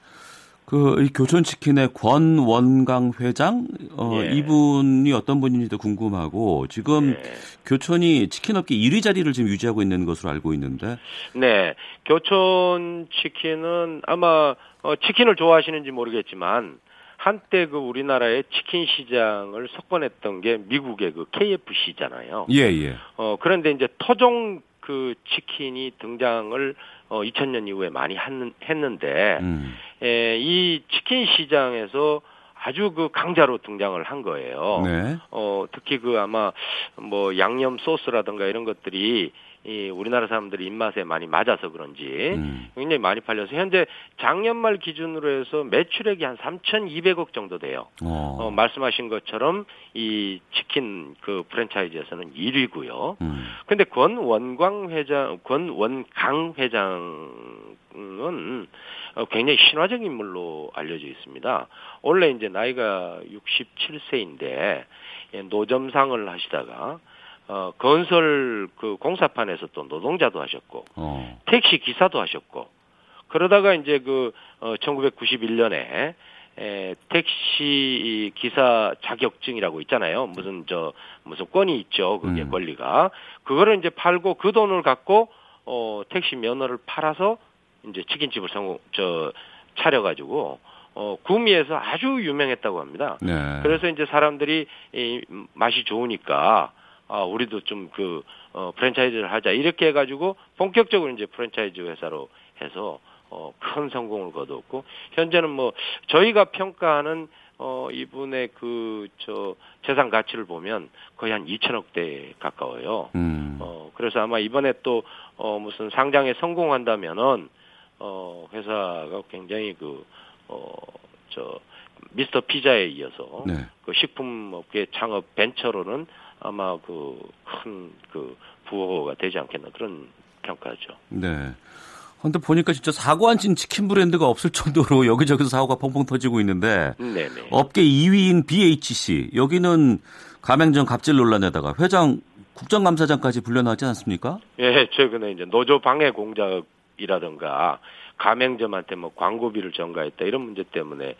그, 이 교촌치킨의 권원강 회장, 어, 예. 이분이 어떤 분인지도 궁금하고, 지금 예. 교촌이 치킨업계 일 위 자리를 지금 유지하고 있는 것으로 알고 있는데. 네. 교촌치킨은 아마, 어, 치킨을 좋아하시는지 모르겠지만, 한때 그 우리나라의 치킨 시장을 석권했던 게 미국의 그 케이에프씨잖아요. 예, 예. 어, 그런데 이제 토종 그 치킨이 등장을 어, 이천년 이후에 많이 한, 했는데, 음. 에, 이 치킨 시장에서 아주 그 강자로 등장을 한 거예요. 네. 어, 특히 그 아마 뭐 양념 소스라든가 이런 것들이 이 우리나라 사람들이 입맛에 많이 맞아서 그런지 음. 굉장히 많이 팔려서 현재 작년 말 기준으로 해서 매출액이 한 삼천이백억 정도 돼요. 어. 어, 말씀하신 것처럼 이 치킨 그 프랜차이즈에서는 일 위고요. 그런데 음. 권원광 회장, 권원강 회장은 굉장히 신화적인 인물로 알려져 있습니다. 원래 이제 나이가 육십칠세인데 노점상을 하시다가 어, 건설, 그, 공사판에서 또 노동자도 하셨고, 어. 택시 기사도 하셨고, 그러다가 이제 그, 어, 천구백구십일년에, 에, 택시 기사 자격증이라고 있잖아요. 무슨, 저, 무슨 권이 있죠. 그게 음. 권리가. 그거를 이제 팔고 그 돈을 갖고, 어, 택시 면허를 팔아서 이제 치킨집을 성공, 저, 차려가지고, 어, 구미에서 아주 유명했다고 합니다. 네. 그래서 이제 사람들이 이, 맛이 좋으니까, 아, 우리도 좀 그, 어, 프랜차이즈를 하자. 이렇게 해가지고 본격적으로 이제 프랜차이즈 회사로 해서, 어, 큰 성공을 거두었고, 현재는 뭐, 저희가 평가하는 어, 이분의 그, 저, 재산 가치를 보면 거의 한 이천억대에 가까워요. 음. 어, 그래서 아마 이번에 또, 어, 무슨 상장에 성공한다면은, 어, 회사가 굉장히 그, 어, 저, 미스터 피자에 이어서, 네. 그 식품업계 창업 벤처로는 아마 그 큰 그 부호가 되지 않겠나 그런 평가죠. 네. 근데 보니까 진짜 사고 안 친 치킨 브랜드가 없을 정도로 여기저기서 사고가 펑펑 터지고 있는데 네네. 업계 이 위인 비에이치씨 여기는 가맹점 갑질 논란에다가 회장 국정감사장까지 불려나왔지 않습니까? 예, 최근에 이제 노조 방해 공작이라든가 가맹점한테 뭐 광고비를 전가했다 이런 문제 때문에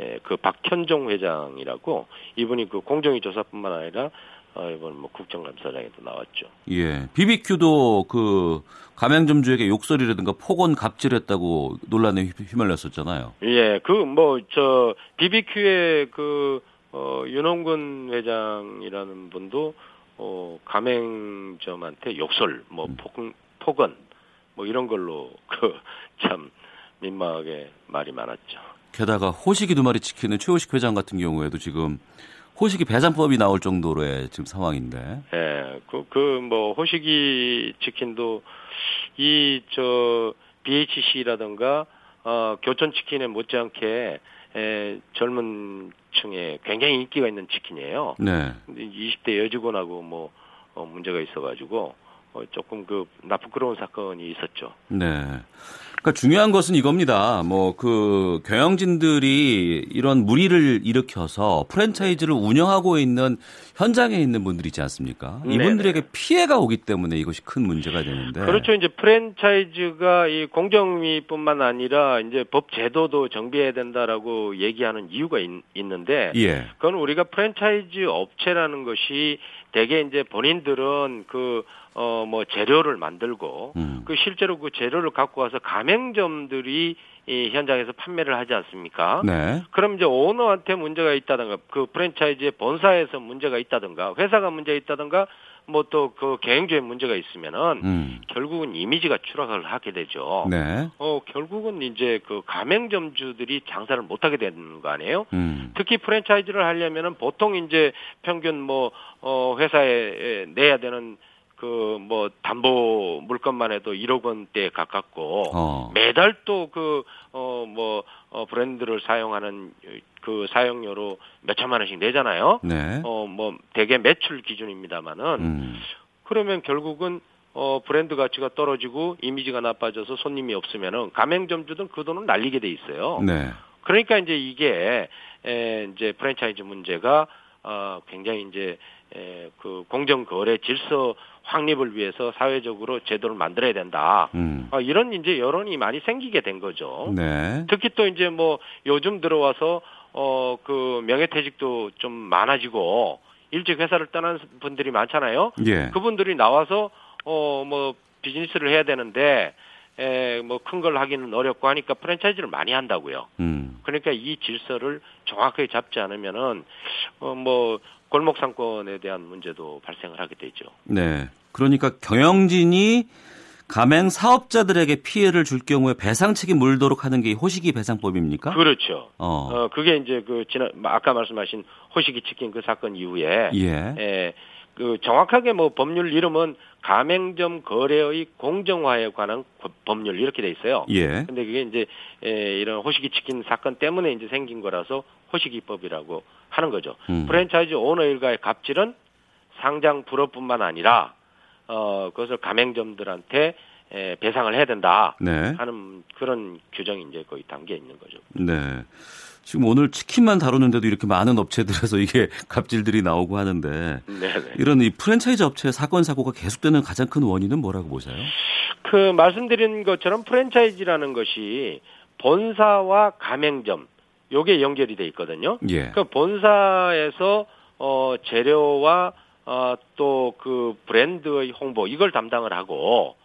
예, 그 박현종 회장이라고 이분이 그 공정위 조사뿐만 아니라 아, 이번 뭐 국정감사장에도 나왔죠. 예, 비비큐도 그 가맹점주에게 욕설이라든가 폭언 갑질했다고 논란에 휘말렸었잖아요. 예, 그 뭐 저 비비큐의 그 어, 윤홍근 회장이라는 분도 어, 가맹점한테 욕설, 뭐 폭, 폭언, 뭐 이런 걸로 그 참 민망하게 말이 많았죠. 게다가 호식이 두 마리 치킨의 최호식 회장 같은 경우에도 지금. 호식이 배상법이 나올 정도로의 지금 상황인데. 예, 그, 그, 뭐, 호식이 치킨도, 이, 저, 비에이치씨라던가, 어, 교촌치킨에 못지않게, 에, 젊은 층에 굉장히 인기가 있는 치킨이에요. 네. 이십 대 여직원하고 뭐, 어, 문제가 있어가지고, 어, 조금 그, 나쁘끄러운 사건이 있었죠. 네. 그러니까 중요한 것은 이겁니다. 뭐 그 경영진들이 이런 물의를 일으켜서 프랜차이즈를 운영하고 있는 현장에 있는 분들이 있지 않습니까? 이분들에게 네네. 피해가 오기 때문에 이것이 큰 문제가 되는데. 그렇죠. 이제 프랜차이즈가 이 공정위뿐만 아니라 이제 법 제도도 정비해야 된다라고 얘기하는 이유가 있, 있는데 예. 그건 우리가 프랜차이즈 업체라는 것이 대개 이제 본인들은 그 어 뭐 재료를 만들고 음. 그 실제로 그 재료를 갖고 와서 가맹점들이 이 현장에서 판매를 하지 않습니까? 네. 그럼 이제 오너한테 문제가 있다든가 그 프랜차이즈의 본사에서 문제가 있다든가 회사가 문제가 있다든가 뭐 또 그 경영주의 문제가 있으면은 음. 결국은 이미지가 추락을 하게 되죠. 네. 어 결국은 이제 그 가맹점주들이 장사를 못 하게 되는 거 아니에요? 음. 특히 프랜차이즈를 하려면은 보통 이제 평균 뭐 어 회사에 내야 되는 그, 뭐, 담보 물건만 해도 일억 원대에 가깝고, 어. 매달 또 그, 어, 뭐, 어, 브랜드를 사용하는 그 사용료로 몇천만 원씩 내잖아요. 네. 어, 뭐, 대개 매출 기준입니다만은, 음. 그러면 결국은, 어, 브랜드 가치가 떨어지고, 이미지가 나빠져서 손님이 없으면은, 가맹점주든 그 돈은 날리게 돼 있어요. 네. 그러니까 이제 이게, 에, 이제 프랜차이즈 문제가, 어, 굉장히 이제, 에, 그 공정 거래 질서 확립을 위해서 사회적으로 제도를 만들어야 된다. 음. 아, 이런 이제 여론이 많이 생기게 된 거죠. 네. 특히 또 이제 뭐 요즘 들어와서 어 그 명예퇴직도 좀 많아지고 일찍 회사를 떠난 분들이 많잖아요. 예. 그분들이 나와서 어 뭐 비즈니스를 해야 되는데 에 뭐 큰 걸 하기는 어렵고 하니까 프랜차이즈를 많이 한다고요. 음. 그러니까 이 질서를 정확하게 잡지 않으면은 어 뭐 골목 상권에 대한 문제도 발생을 하게 되죠. 네. 그러니까 경영진이 가맹 사업자들에게 피해를 줄 경우에 배상 책임 물도록 하는 게 호식이 배상법입니까? 그렇죠. 어, 어 그게 이제 그 지난 아까 말씀하신 호식이 치킨 그 사건 이후에 예. 예. 그 정확하게 뭐 법률 이름은 가맹점 거래의 공정화에 관한 법률 이렇게 돼 있어요. 예. 근데 그게 이제 에, 이런 호식이 치킨 사건 때문에 이제 생긴 거라서 호식이법이라고 하는 거죠. 음. 프랜차이즈 오너 일가의 갑질은 상장 불허뿐만 아니라 어 그것을 가맹점들한테 에, 배상을 해야 된다 네. 하는 그런 규정이 이제 거의 담겨 있는 거죠. 네. 지금 오늘 치킨만 다루는데도 이렇게 많은 업체들에서 이게 갑질들이 나오고 하는데 네네. 이런 이 프랜차이즈 업체의 사건 사고가 계속되는 가장 큰 원인은 뭐라고 보세요? 그 말씀드린 것처럼 프랜차이즈라는 것이 본사와 가맹점 요게 연결이 돼 있거든요. 예. 그 본사에서 어 재료와 어 또 그 브랜드의 홍보 이걸 담당을 하고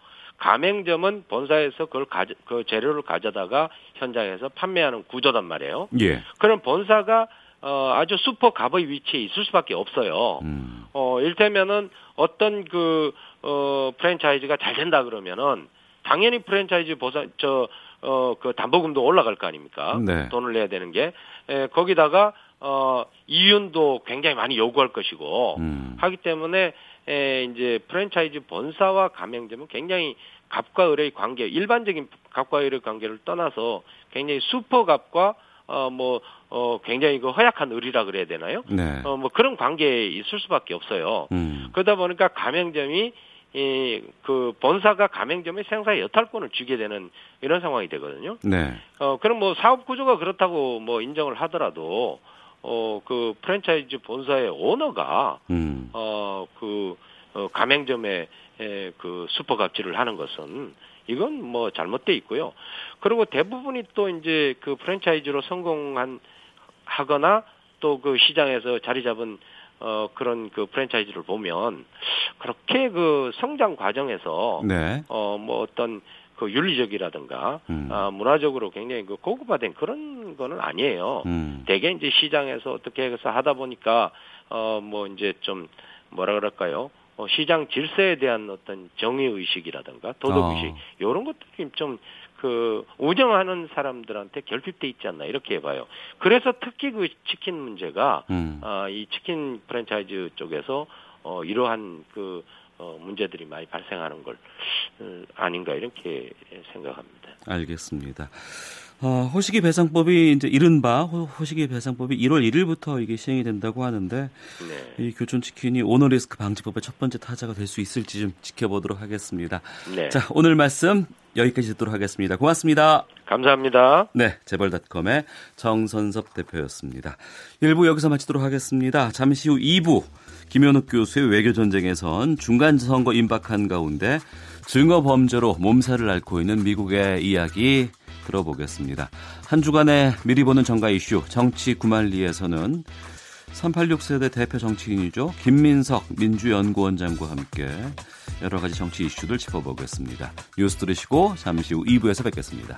가맹점은 본사에서 그걸 가져, 그 재료를 가져다가 현장에서 판매하는 구조단 말이에요. 예. 그럼 본사가 어, 아주 슈퍼 갑의 위치에 있을 수밖에 없어요. 음. 어, 일테면은 어떤 그, 어, 프랜차이즈가 잘 된다 그러면은 당연히 프랜차이즈 보상, 저, 어, 그 담보금도 올라갈 거 아닙니까? 네. 돈을 내야 되는 게. 에, 거기다가, 어, 이윤도 굉장히 많이 요구할 것이고 음. 하기 때문에 에, 이제 프랜차이즈 본사와 가맹점은 굉장히 갑과 을의 관계, 일반적인 갑과 을의 관계를 떠나서 굉장히 슈퍼 갑과 어, 뭐, 어, 굉장히 그 허약한 을이라 그래야 되나요? 네. 어, 뭐 그런 관계에 있을 수밖에 없어요. 음. 그러다 보니까 가맹점이, 이, 그, 본사가 가맹점의 생사의 여탈권을 쥐게 되는 이런 상황이 되거든요. 네. 어, 그럼 뭐 사업 구조가 그렇다고 뭐 인정을 하더라도, 어, 그 프랜차이즈 본사의 오너가, 음. 어, 그, 어, 가맹점에 에, 그 슈퍼 갑질을 하는 것은 이건 뭐 잘못돼 있고요. 그리고 대부분이 또 이제 그 프랜차이즈로 성공한 하거나 또 그 시장에서 자리 잡은 어 그런 그 프랜차이즈를 보면 그렇게 그 성장 과정에서 네. 어 뭐 어떤 그 윤리적이라든가 음. 아, 문화적으로 굉장히 그 고급화된 그런 거는 아니에요. 음. 대개 이제 시장에서 어떻게 해서 하다 보니까 어 뭐 이제 좀 뭐라 그럴까요? 어, 시장 질서에 대한 어떤 정의의식이라든가 도덕의식, 어. 이런 것들이 좀, 그, 운영하는 사람들한테 결핍되어 있지 않나, 이렇게 해봐요. 그래서 특히 그 치킨 문제가, 음. 어, 이 치킨 프랜차이즈 쪽에서, 어, 이러한 그, 어, 문제들이 많이 발생하는 걸, 어, 아닌가, 이렇게 생각합니다. 알겠습니다. 어, 호식이 배상법이 이제 이른바 호식이 배상법이 일월 일일부터 이게 시행이 된다고 하는데 네. 이 교촌치킨이 오너리스크 방지법의 첫 번째 타자가 될 수 있을지 좀 지켜보도록 하겠습니다. 네. 자, 오늘 말씀 여기까지 듣도록 하겠습니다. 고맙습니다. 감사합니다. 네, 재벌닷컴의 정선섭 대표였습니다. 일 부 여기서 마치도록 하겠습니다. 잠시 후 이 부 김현욱 교수의 외교전쟁에선 중간선거 임박한 가운데 증거범죄로 몸살을 앓고 있는 미국의 이야기 들어보겠습니다. 한 주간에 미리 보는 정가 이슈 정치 구만리에서는 삼팔육 세대 대표 정치인이죠. 김민석 민주연구원장과 함께 여러 가지 정치 이슈들 짚어보겠습니다. 뉴스 들으시고 잠시 후 이 부에서 뵙겠습니다.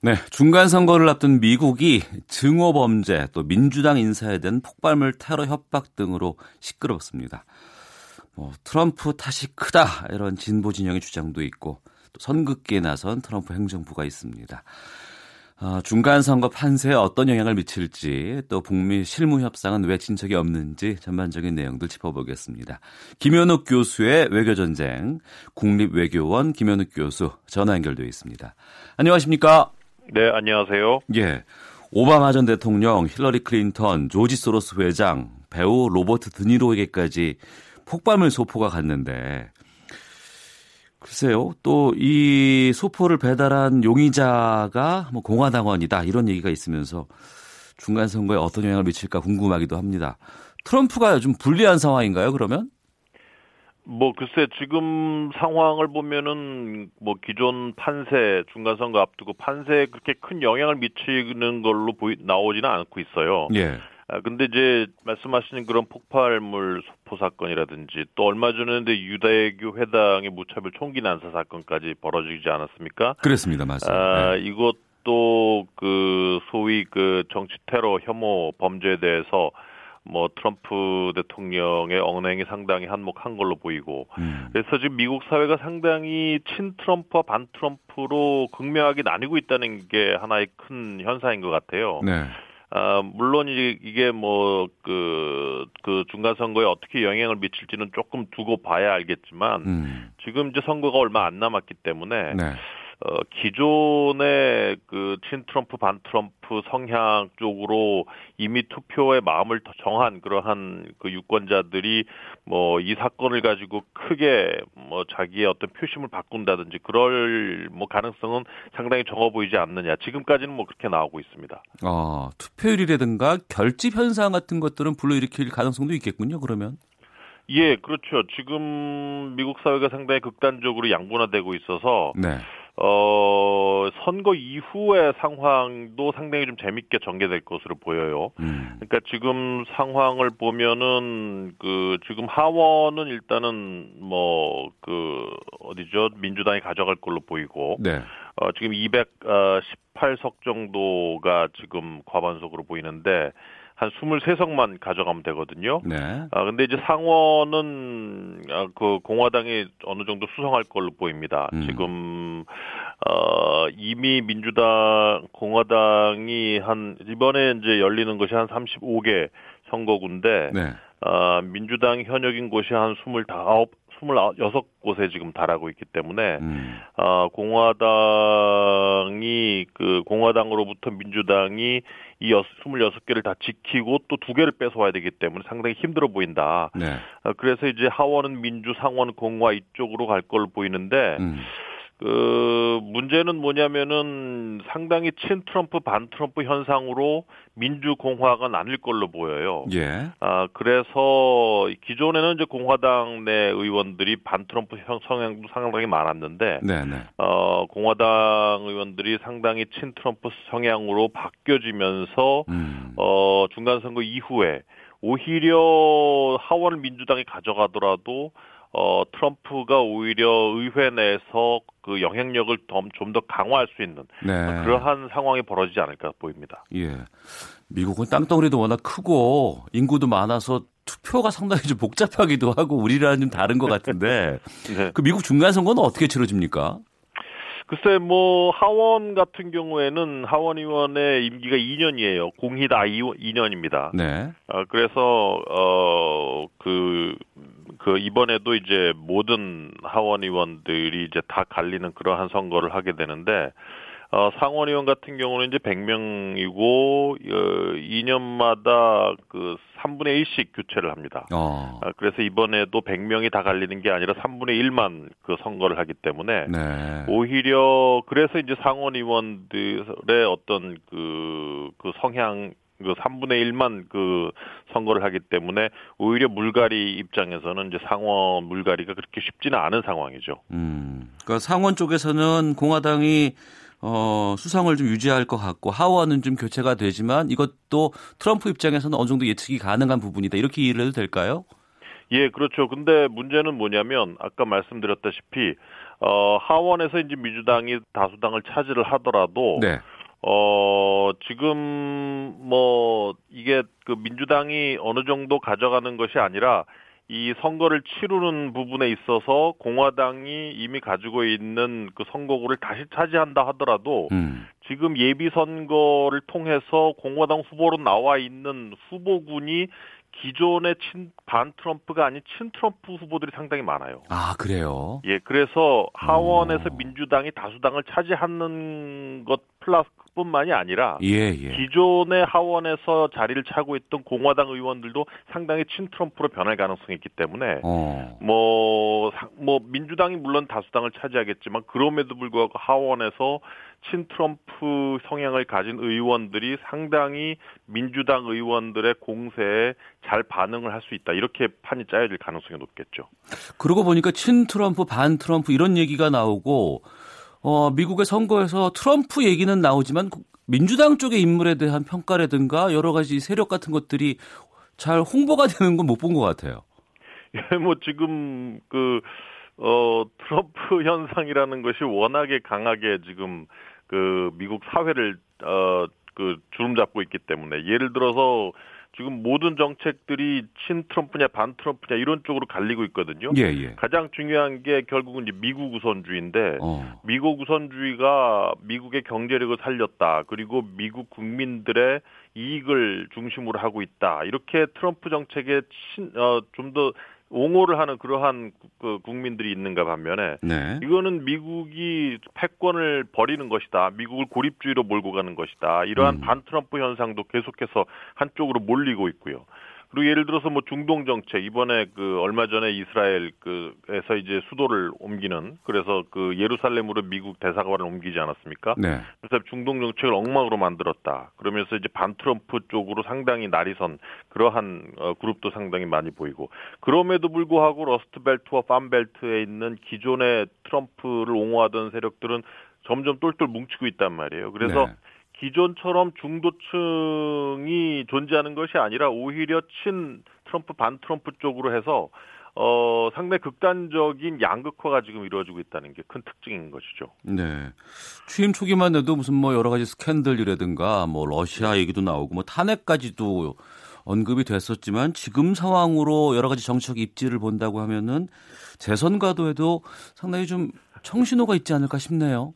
네, 중간 선거를 앞둔 미국이 증오 범죄, 또 민주당 인사에 대한 폭발물 테러 협박 등으로 시끄럽습니다. 뭐 트럼프 탓이 크다 이런 진보 진영의 주장도 있고 또 선긋기에 나선 트럼프 행정부가 있습니다. 어, 중간 선거 판세에 어떤 영향을 미칠지, 또 북미 실무 협상은 왜 진척이 없는지 전반적인 내용들 짚어보겠습니다. 김현욱 교수의 외교 전쟁, 국립외교원 김현욱 교수 전화 연결되어 있습니다. 안녕하십니까? 네, 안녕하세요. 예, 오바마 전 대통령, 힐러리 클린턴, 조지 소로스 회장, 배우 로버트 드니로에게까지 폭발물 소포가 갔는데, 글쎄요, 또 이 소포를 배달한 용의자가 뭐 공화당원이다 이런 얘기가 있으면서 중간 선거에 어떤 영향을 미칠까 궁금하기도 합니다. 트럼프가 좀 불리한 상황인가요, 그러면? 뭐 글쎄 지금 상황을 보면은 뭐 기존 판세, 중간 선거 앞두고 판세에 그렇게 큰 영향을 미치는 걸로 보이 나오지는 않고 있어요. 예. 아 근데 이제 말씀하시는 그런 폭발물 소포 사건이라든지 또 얼마 전에 유대교 회당의 무차별 총기 난사 사건까지 벌어지지 않았습니까? 그렇습니다, 맞습니다. 아 네. 이것도 그 소위 그 정치 테러 혐오 범죄에 대해서 뭐 트럼프 대통령의 언행이 상당히 한몫한 걸로 보이고, 음. 그래서 지금 미국 사회가 상당히 친 트럼프와 반 트럼프로 극명하게 나뉘고 있다는 게 하나의 큰 현상인 것 같아요. 네. 아, 물론 이게 뭐 그 그 중간 선거에 어떻게 영향을 미칠지는 조금 두고 봐야 알겠지만 음. 지금 이제 선거가 얼마 안 남았기 때문에 네. 어, 기존의 그 친트럼프 반트럼프 성향 쪽으로 이미 투표의 마음을 정한 그러한 그 유권자들이 뭐 이 사건을 가지고 크게 뭐 자기의 어떤 표심을 바꾼다든지 그럴 뭐 가능성은 상당히 적어 보이지 않느냐. 지금까지는 뭐 그렇게 나오고 있습니다. 아, 투표율이라든가 결집 현상 같은 것들은 불러일으킬 가능성도 있겠군요. 그러면. 예, 그렇죠. 지금 미국 사회가 상당히 극단적으로 양분화되고 있어서 네. 어, 선거 이후의 상황도 상당히 좀 재밌게 전개될 것으로 보여요. 음. 그러니까 지금 상황을 보면은, 그, 지금 하원은 일단은 뭐, 그, 어디죠? 민주당이 가져갈 걸로 보이고. 네. 어, 지금 이백십팔 석 정도가 지금 과반석으로 보이는데, 한 이십삼 석만 가져가면 되거든요. 네. 아, 근데 이제 상원은, 아, 그, 공화당이 어느 정도 수성할 걸로 보입니다. 음. 지금, 어, 이미 민주당, 공화당이 한, 이번에 이제 열리는 것이 한 삼십오 개 선거구인데, 네. 아, 민주당 현역인 곳이 한 이십구, 이십육 곳에 지금 달하고 있기 때문에, 음. 아, 공화당이, 그, 공화당으로부터 민주당이 이 이십육 개를 다 지키고 또 두 개를 뺏어와야 되기 때문에 상당히 힘들어 보인다. 네. 그래서 이제 하원은 민주, 상원, 공화 이쪽으로 갈 걸로 보이는데 음. 그 문제는 뭐냐면은 상당히 친 트럼프 반 트럼프 현상으로 민주 공화가 나뉠 걸로 보여요. 예. 아 그래서 기존에는 이제 공화당 내 의원들이 반 트럼프 성향도 상당히 많았는데, 네네. 어 공화당 의원들이 상당히 친 트럼프 성향으로 바뀌어지면서 음. 어 중간 선거 이후에 오히려 하원을 민주당이 가져가더라도. 어, 트럼프가 오히려 의회 내에서 그 영향력을 좀 더 강화할 수 있는 네. 그러한 상황이 벌어지지 않을까 보입니다. 예. 미국은 땅덩어리도 워낙 크고 인구도 많아서 투표가 상당히 좀 복잡하기도 하고 우리랑 좀 다른 것 같은데 네. 그 미국 중간선거는 어떻게 치러집니까? 글쎄, 뭐, 하원 같은 경우에는 하원의원의 임기가 이 년이에요. 공희다 이 년입니다. 네. 어, 그래서, 어, 그, 그, 이번에도 이제 모든 하원의원들이 이제 다 갈리는 그러한 선거를 하게 되는데, 어, 상원의원 같은 경우는 이제 백 명이고, 어, 이 년마다 그 삼분의 일씩 교체를 합니다. 어. 어, 그래서 이번에도 백 명이 다 갈리는 게 아니라 삼분의 일만 그 선거를 하기 때문에, 네. 오히려, 그래서 이제 상원의원들의 어떤 그, 그 성향, 그 삼분의 일만 그 선거를 하기 때문에 오히려 물갈이 입장에서는 이제 상원 물갈이가 그렇게 쉽지는 않은 상황이죠. 음. 그러니까 상원 쪽에서는 공화당이 어, 수성을 좀 유지할 것 같고 하원은 좀 교체가 되지만 이것도 트럼프 입장에서는 어느 정도 예측이 가능한 부분이다. 이렇게 이해를 해도 될까요? 예, 그렇죠. 근데 문제는 뭐냐면 아까 말씀드렸다시피 어, 하원에서 이제 민주당이 다수당을 차지를 하더라도 네. 어, 지금 뭐 이게 그 민주당이 어느 정도 가져가는 것이 아니라 이 선거를 치르는 부분에 있어서 공화당이 이미 가지고 있는 그 선거구를 다시 차지한다 하더라도 음. 지금 예비선거를 통해서 공화당 후보로 나와 있는 후보군이 기존의 친, 반 트럼프가 아닌 친 트럼프 후보들이 상당히 많아요. 아, 그래요? 예, 그래서 하원에서 오. 민주당이 다수당을 차지하는 것 플러스뿐만이 아니라 예, 예. 기존의 하원에서 자리를 차고 있던 공화당 의원들도 상당히 친 트럼프로 변할 가능성이 있기 때문에 뭐, 뭐 민주당이 물론 다수당을 차지하겠지만 그럼에도 불구하고 하원에서 친 트럼프 성향을 가진 의원들이 상당히 민주당 의원들의 공세에 잘 반응을 할 수 있다. 이렇게 판이 짜여질 가능성이 높겠죠. 그러고 보니까 친 트럼프, 반 트럼프 이런 얘기가 나오고 어, 미국의 선거에서 트럼프 얘기는 나오지만 민주당 쪽의 인물에 대한 평가라든가 여러 가지 세력 같은 것들이 잘 홍보가 되는 건 못 본 것 같아요. 예, 뭐 지금 그 어, 트럼프 현상이라는 것이 워낙에 강하게 지금 그 미국 사회를 어, 그 주름 잡고 있기 때문에 예를 들어서 지금 모든 정책들이 친 트럼프냐 반 트럼프냐 이런 쪽으로 갈리고 있거든요. 예, 예. 가장 중요한 게 결국은 이제 미국 우선주의인데 어. 미국 우선주의가 미국의 경제력을 살렸다. 그리고 미국 국민들의 이익을 중심으로 하고 있다. 이렇게 트럼프 정책에 어, 좀 더 옹호를 하는 그러한 그 국민들이 있는가 반면에 네. 이거는 미국이 패권을 버리는 것이다. 미국을 고립주의로 몰고 가는 것이다. 이러한 음. 반트럼프 현상도 계속해서 한쪽으로 몰리고 있고요. 그리고 예를 들어서 뭐 중동 정책 이번에 그 얼마 전에 이스라엘 그에서 이제 수도를 옮기는 그래서 그 예루살렘으로 미국 대사관을 옮기지 않았습니까? 네. 그래서 중동 정책을 엉망으로 만들었다. 그러면서 이제 반트럼프 쪽으로 상당히 날이 선 그러한 어, 그룹도 상당히 많이 보이고 그럼에도 불구하고 러스트벨트와 팜벨트에 있는 기존의 트럼프를 옹호하던 세력들은 점점 똘똘 뭉치고 있단 말이에요. 그래서 네. 기존처럼 중도층이 존재하는 것이 아니라 오히려 친 트럼프 반 트럼프 쪽으로 해서 어, 상당히 극단적인 양극화가 지금 이루어지고 있다는 게 큰 특징인 것이죠. 네. 취임 초기만 해도 무슨 뭐 여러 가지 스캔들이라든가 뭐 러시아 얘기도 나오고 뭐 탄핵까지도 언급이 됐었지만 지금 상황으로 여러 가지 정책 입지를 본다고 하면은 재선과도 해도 상당히 좀 청신호가 있지 않을까 싶네요.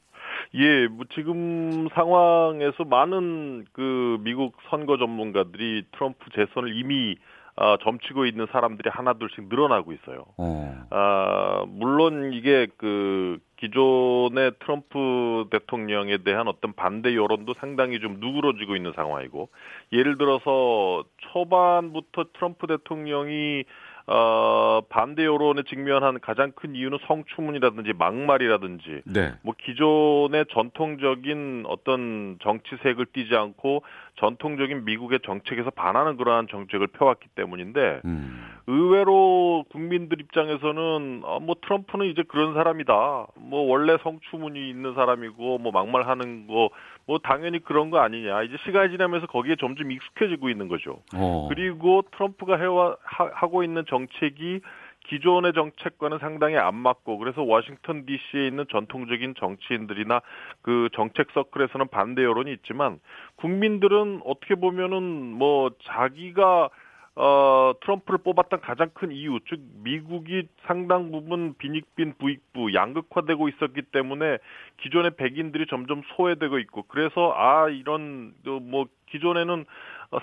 예, 뭐 지금 상황에서 많은 그 미국 선거 전문가들이 트럼프 재선을 이미 아, 점치고 있는 사람들이 하나둘씩 늘어나고 있어요. 어. 아, 물론 이게 그 기존의 트럼프 대통령에 대한 어떤 반대 여론도 상당히 좀 누그러지고 있는 상황이고, 예를 들어서 초반부터 트럼프 대통령이 어, 반대 여론에 직면한 가장 큰 이유는 성추문이라든지 막말이라든지 네. 뭐 기존의 전통적인 어떤 정치색을 띄지 않고 전통적인 미국의 정책에서 반하는 그러한 정책을 펴왔기 때문인데 음. 의외로 국민들 입장에서는 어, 뭐 트럼프는 이제 그런 사람이다. 뭐 원래 성추문이 있는 사람이고 뭐 막말하는 거 뭐 당연히 그런 거 아니냐. 이제 시간이 지나면서 거기에 점점 익숙해지고 있는 거죠. 어. 그리고 트럼프가 해와, 하, 하고 있는 정책이 기존의 정책과는 상당히 안 맞고 그래서 워싱턴 디씨에 있는 전통적인 정치인들이나 그 정책 서클에서는 반대 여론이 있지만 국민들은 어떻게 보면은 뭐 자기가 어, 트럼프를 뽑았던 가장 큰 이유, 즉 미국이 상당 부분 빈익빈 부익부 양극화되고 있었기 때문에 기존의 백인들이 점점 소외되고 있고 그래서 아 이런 뭐 기존에는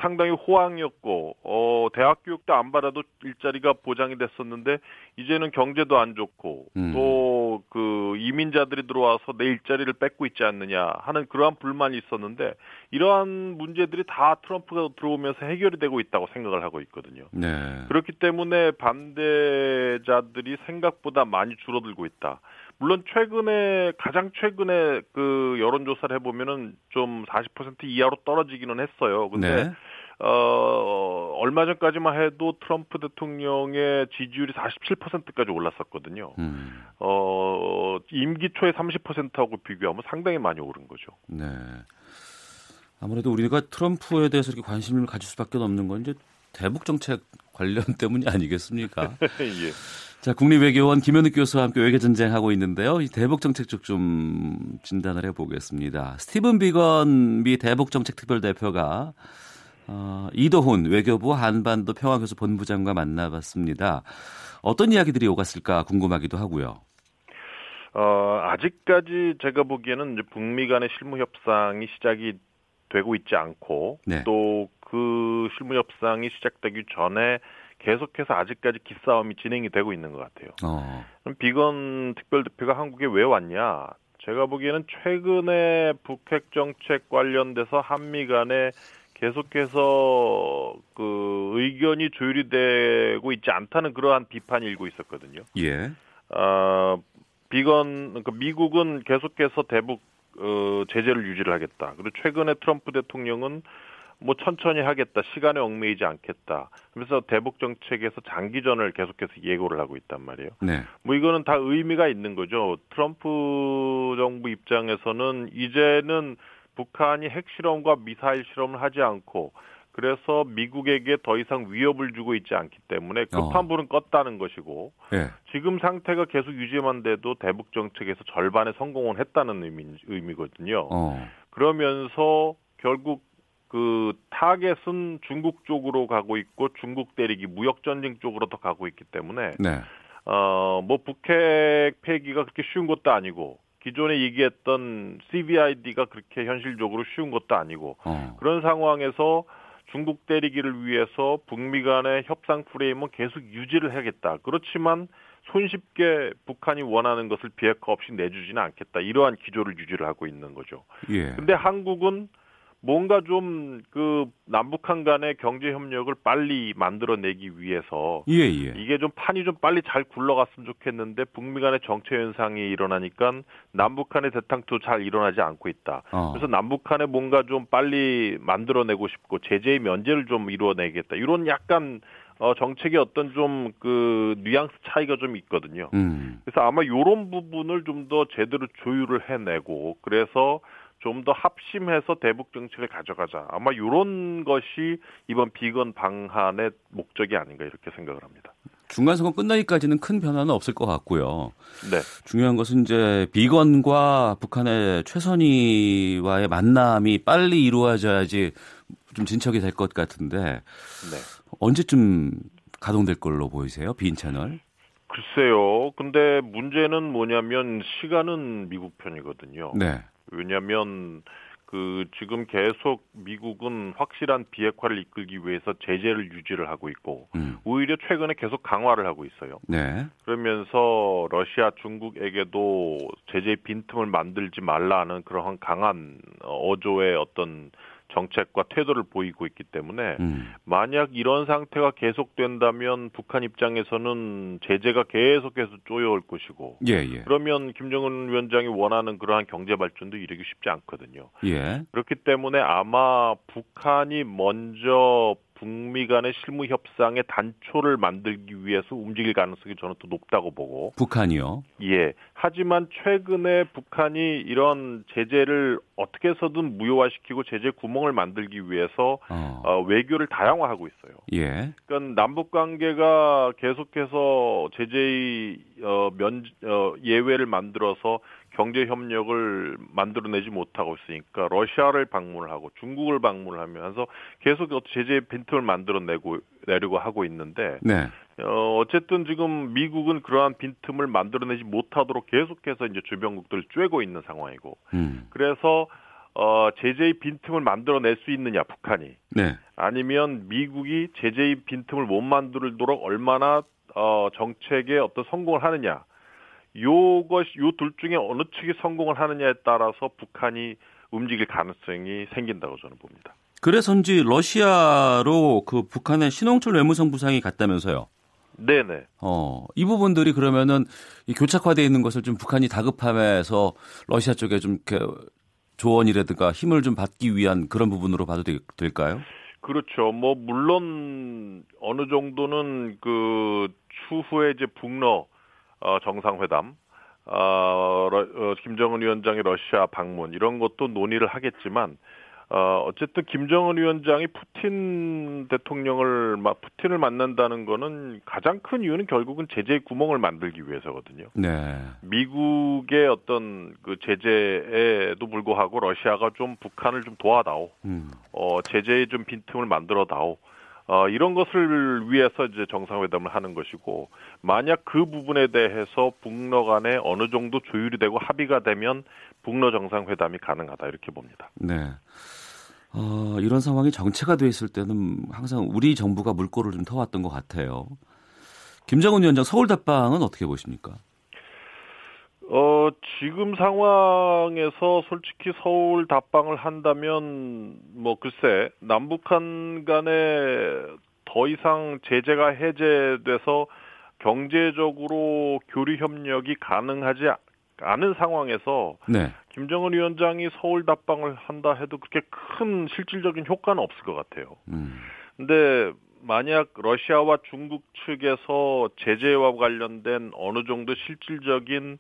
상당히 호황이었고 어, 대학 교육도 안 받아도 일자리가 보장이 됐었는데 이제는 경제도 안 좋고 음. 또 그 이민자들이 들어와서 내 일자리를 뺏고 있지 않느냐 하는 그러한 불만이 있었는데 이러한 문제들이 다 트럼프가 들어오면서 해결이 되고 있다고 생각을 하고 있거든요. 네. 그렇기 때문에 반대자들이 생각보다 많이 줄어들고 있다. 물론 최근에 가장 최근에 그 여론조사를 해보면은 좀 사십 퍼센트 이하로 떨어지기는 했어요. 근데 네. 어, 얼마 전까지만 해도 트럼프 대통령의 지지율이 사십칠 퍼센트까지 올랐었거든요. 음. 어, 임기 초에 삼십 퍼센트하고 비교하면 상당히 많이 오른 거죠. 네. 아무래도 우리가 트럼프에 대해서 이렇게 관심을 가질 수밖에 없는 건 이제 대북 정책 관련 때문이 아니겠습니까? 예. 자, 국립외교원 김현욱 교수와 함께 외교전쟁하고 있는데요. 이 대북정책 쪽 좀 진단을 해보겠습니다. 스티븐 비건 미 대북정책특별대표가 어, 이도훈 외교부 한반도 평화교섭 본부장과 만나봤습니다. 어떤 이야기들이 오갔을까 궁금하기도 하고요. 어, 아직까지 제가 보기에는 이제 북미 간의 실무협상이 시작이 되고 있지 않고 네. 또 그 실무협상이 시작되기 전에 계속해서 아직까지 기싸움이 진행이 되고 있는 것 같아요. 어. 그럼 비건 특별대표가 한국에 왜 왔냐? 제가 보기에는 최근에 북핵 정책 관련돼서 한미 간에 계속해서 그 의견이 조율이 되고 있지 않다는 그러한 비판이 일고 있었거든요. 예. 어, 비건 그러니까 미국은 계속해서 대북 어, 제재를 유지를 하겠다. 그리고 최근에 트럼프 대통령은 뭐 천천히 하겠다. 시간에 얽매이지 않겠다. 그래서 대북 정책에서 장기전을 계속해서 예고를 하고 있단 말이에요. 네. 뭐 이거는 다 의미가 있는 거죠. 트럼프 정부 입장에서는 이제는 북한이 핵실험과 미사일 실험을 하지 않고 그래서 미국에게 더 이상 위협을 주고 있지 않기 때문에 급한 불은 껐다는 것이고 네. 지금 상태가 계속 유지만 돼도 대북 정책에서 절반의 성공을 했다는 의미, 의미거든요. 어. 그러면서 결국 그 타겟은 중국 쪽으로 가고 있고 중국 대륙이 무역 전쟁 쪽으로 더 가고 있기 때문에 네. 어, 뭐 북핵 폐기가 그렇게 쉬운 것도 아니고 기존에 얘기했던 씨비아이디가 그렇게 현실적으로 쉬운 것도 아니고 어. 그런 상황에서 중국 때리기를 위해서 북미 간의 협상 프레임은 계속 유지를 해야겠다. 그렇지만 손쉽게 북한이 원하는 것을 비핵화 없이 내주지는 않겠다. 이러한 기조를 유지를 하고 있는 거죠. 그런데 예. 한국은 뭔가 좀 그 남북한 간의 경제 협력을 빨리 만들어내기 위해서 예, 예. 이게 좀 판이 좀 빨리 잘 굴러갔으면 좋겠는데 북미 간의 정체 현상이 일어나니까 남북한의 대탕도 잘 일어나지 않고 있다. 어. 그래서 남북한에 뭔가 좀 빨리 만들어내고 싶고 제재의 면제를 좀 이루어내겠다. 이런 약간 어, 정책의 어떤 좀 그 뉘앙스 차이가 좀 있거든요. 음. 그래서 아마 이런 부분을 좀 더 제대로 조율을 해내고 그래서 좀 더 합심해서 대북 정책을 가져가자. 아마 이런 것이 이번 비건 방한의 목적이 아닌가 이렇게 생각을 합니다. 중간 선거 끝나기까지는 큰 변화는 없을 것 같고요. 네. 중요한 것은 이제 비건과 북한의 최선희와의 만남이 빨리 이루어져야지 좀 진척이 될 것 같은데 네. 언제쯤 가동될 걸로 보이세요? 비인 채널? 글쎄요. 근데 문제는 뭐냐면 시간은 미국 편이거든요. 네. 왜냐하면 그 지금 계속 미국은 확실한 비핵화를 이끌기 위해서 제재를 유지를 하고 있고 음. 오히려 최근에 계속 강화를 하고 있어요. 네. 그러면서 러시아, 중국에게도 제재의 빈틈을 만들지 말라는 그러한 강한 어조의 어떤 정책과 태도를 보이고 있기 때문에 음. 만약 이런 상태가 계속된다면 북한 입장에서는 제재가 계속해서 쪼여올 것이고 예, 예. 그러면 김정은 위원장이 원하는 그러한 경제 발전도 이루기 쉽지 않거든요. 예. 그렇기 때문에 아마 북한이 먼저 북미 간의 실무 협상의 단초를 만들기 위해서 움직일 가능성이 저는 또 높다고 보고. 북한이요? 예. 하지만 최근에 북한이 이런 제재를 어떻게 해서든 무효화시키고 제재 구멍을 만들기 위해서 어. 어, 외교를 다양화하고 있어요. 예. 그러니까 남북 관계가 계속해서 제재의 어, 면, 어, 예외를 만들어서 경제 협력을 만들어내지 못하고 있으니까 러시아를 방문을 하고 중국을 방문을 하면서 계속 제재의 빈틈을 만들어내고 내려고 하고 있는데 네. 어, 어쨌든 지금 미국은 그러한 빈틈을 만들어내지 못하도록 계속해서 이제 주변국들을 쬐고 있는 상황이고 음. 그래서 어, 제재의 빈틈을 만들어낼 수 있느냐 북한이 네. 아니면 미국이 제재의 빈틈을 못 만들도록 얼마나 어, 정책에 어떤 성공을 하느냐. 요것이 요 둘 중에 어느 측이 성공을 하느냐에 따라서 북한이 움직일 가능성이 생긴다고 저는 봅니다. 그래서인지 러시아로 그 북한의 신홍철 외무성 부상이 갔다면서요? 네네. 어, 이 부분들이 그러면은 이 교착화되어 있는 것을 좀 북한이 다급함에서 러시아 쪽에 좀 이렇게 조언이라든가 힘을 좀 받기 위한 그런 부분으로 봐도 되, 될까요? 그렇죠. 뭐 물론 어느 정도는 그 추후에 이제 북러 어, 정상회담, 어, 러, 어, 김정은 위원장의 러시아 방문 이런 것도 논의를 하겠지만 어, 어쨌든 김정은 위원장이 푸틴 대통령을 푸틴을 만난다는 거는 가장 큰 이유는 결국은 제재의 구멍을 만들기 위해서거든요. 네. 미국의 어떤 그 제재에도 불구하고 러시아가 좀 북한을 좀 도와다오, 음. 어, 제재의 좀 빈틈을 만들어다오. 어, 이런 것을 위해서 이제 정상회담을 하는 것이고, 만약 그 부분에 대해서 북러 간에 어느 정도 조율이 되고 합의가 되면 북러 정상회담이 가능하다, 이렇게 봅니다. 네. 어, 이런 상황이 정체가 돼 있을 때는 항상 우리 정부가 물꼬를 좀 터왔던 것 같아요. 김정은 위원장 서울 답방은 어떻게 보십니까? 어, 지금 상황에서 솔직히 서울 답방을 한다면, 뭐, 글쎄, 남북한 간에 더 이상 제재가 해제돼서 경제적으로 교류 협력이 가능하지 않은 상황에서, 네. 김정은 위원장이 서울 답방을 한다 해도 그렇게 큰 실질적인 효과는 없을 것 같아요. 음. 근데, 만약 러시아와 중국 측에서 제재와 관련된 어느 정도 실질적인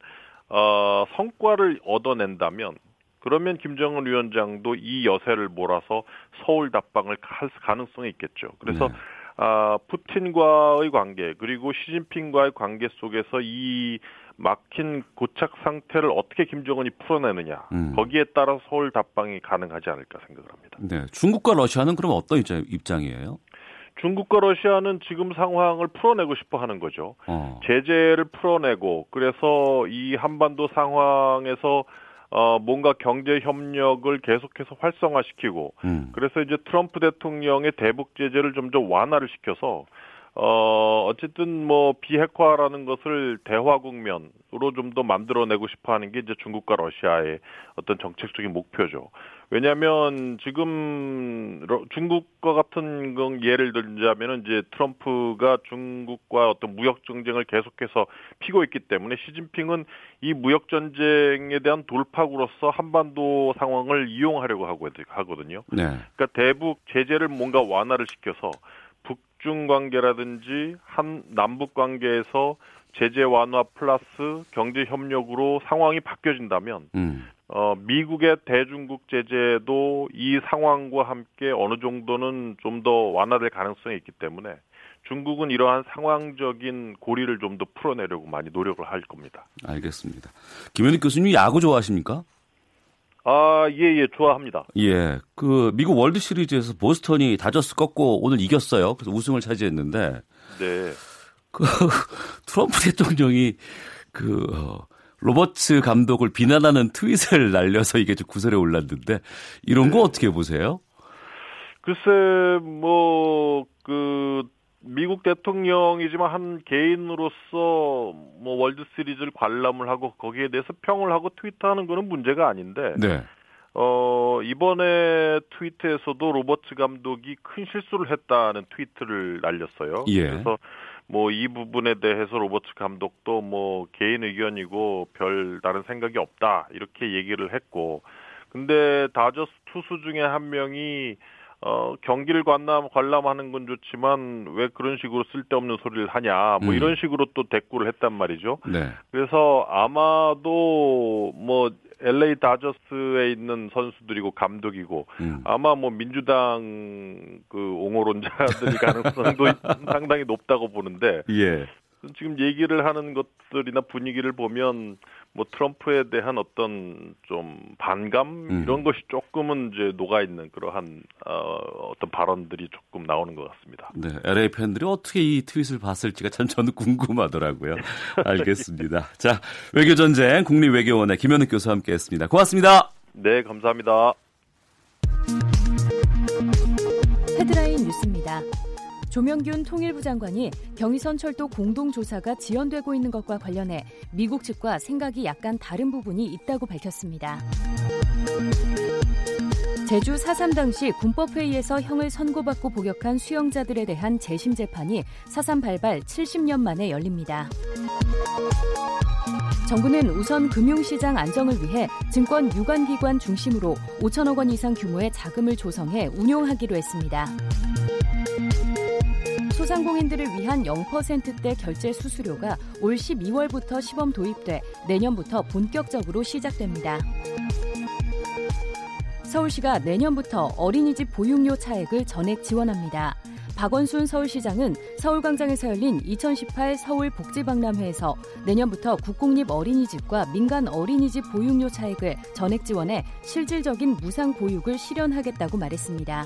어, 성과를 얻어낸다면 그러면 김정은 위원장도 이 여세를 몰아서 서울 답방을 할 가능성이 있겠죠. 그래서 네. 아, 푸틴과의 관계 그리고 시진핑과의 관계 속에서 이 막힌 고착 상태를 어떻게 김정은이 풀어내느냐 음. 거기에 따라 서울 답방이 가능하지 않을까 생각을 합니다. 네, 중국과 러시아는 그럼 어떤 입장이에요? 중국과 러시아는 지금 상황을 풀어내고 싶어하는 거죠. 어. 제재를 풀어내고 그래서 이 한반도 상황에서 어, 뭔가 경제 협력을 계속해서 활성화시키고 음. 그래서 이제 트럼프 대통령의 대북 제재를 점점 완화를 시켜서 어, 어쨌든 뭐 비핵화라는 것을 대화 국면으로 좀 더 만들어내고 싶어하는 게 이제 중국과 러시아의 어떤 정책적인 목표죠. 왜냐하면 지금 중국과 같은 건 예를 들자면 이제 트럼프가 중국과 어떤 무역 전쟁을 계속해서 피고 있기 때문에 시진핑은 이 무역 전쟁에 대한 돌파구로서 한반도 상황을 이용하려고 하거든요. 네. 그러니까 대북 제재를 뭔가 완화를 시켜서. 북중 관계라든지 한 남북 관계에서 제재 완화 플러스 경제 협력으로 상황이 바뀌어진다면 음. 어, 미국의 대중국 제재도 이 상황과 함께 어느 정도는 좀 더 완화될 가능성이 있기 때문에 중국은 이러한 상황적인 고리를 좀 더 풀어내려고 많이 노력을 할 겁니다. 알겠습니다. 김현익 교수님 야구 좋아하십니까? 아, 예, 예, 좋아합니다. 예, 그 미국 월드 시리즈에서 보스턴이 다저스 꺾고 오늘 이겼어요. 그래서 우승을 차지했는데, 네, 그 트럼프 대통령이 그 로버츠 감독을 비난하는 트윗을 날려서 이게 좀 구설에 올랐는데 이런 네. 거 어떻게 보세요? 글쎄, 뭐 그. 미국 대통령이지만 한 개인으로서 뭐 월드 시리즈를 관람을 하고 거기에 대해서 평을 하고 트위터하는 거는 문제가 아닌데 네. 어, 이번에 트위터에서도 로버츠 감독이 큰 실수를 했다는 트위트를 날렸어요. 예. 그래서 뭐 이 부분에 대해서 로버츠 감독도 뭐 개인 의견이고 별 다른 생각이 없다 이렇게 얘기를 했고 근데 다저스 투수 중에 한 명이 어, 경기를 관람, 관람하는 건 좋지만 왜 그런 식으로 쓸데없는 소리를 하냐, 뭐 음. 이런 식으로 또 대꾸를 했단 말이죠. 네. 그래서 아마도 뭐 엘에이 다저스에 있는 선수들이고 감독이고 음. 아마 뭐 민주당 그 옹호론자들이 가능성도 상당히 높다고 보는데 예. 지금 얘기를 하는 것들이나 분위기를 보면 뭐 트럼프에 대한 어떤 좀 반감 음. 이런 것이 조금은 이제 녹아 있는 그러한 어, 어떤 발언들이 조금 나오는 것 같습니다. 네, 엘에이 팬들이 어떻게 이 트윗을 봤을지가 참 저는 궁금하더라고요. 알겠습니다. 자, 외교 전쟁 국립외교원의 김현익 교수와 함께했습니다. 고맙습니다. 네, 감사합니다. 헤드라인 뉴스입니다. 조명균 통일부 장관이 경의선 철도 공동조사가 지연되고 있는 것과 관련해 미국 측과 생각이 약간 다른 부분이 있다고 밝혔습니다. 제주 사 삼 당시 군법회의에서 형을 선고받고 복역한 수형자들에 대한 재심 재판이 사 삼 발발 칠십 년 만에 열립니다. 정부는 우선 금융시장 안정을 위해 증권 유관기관 중심으로 오천억 원 이상 규모의 자금을 조성해 운용하기로 했습니다. 소상공인들을 위한 영 퍼센트대 결제 수수료가 올 십이월부터 시범 도입돼 내년부터 본격적으로 시작됩니다. 서울시가 내년부터 어린이집 보육료 차액을 전액 지원합니다. 박원순 서울시장은 서울광장에서 열린 이천십팔 서울복지박람회에서 내년부터 국공립 어린이집과 민간 어린이집 보육료 차액을 전액 지원해 실질적인 무상 보육을 실현하겠다고 말했습니다.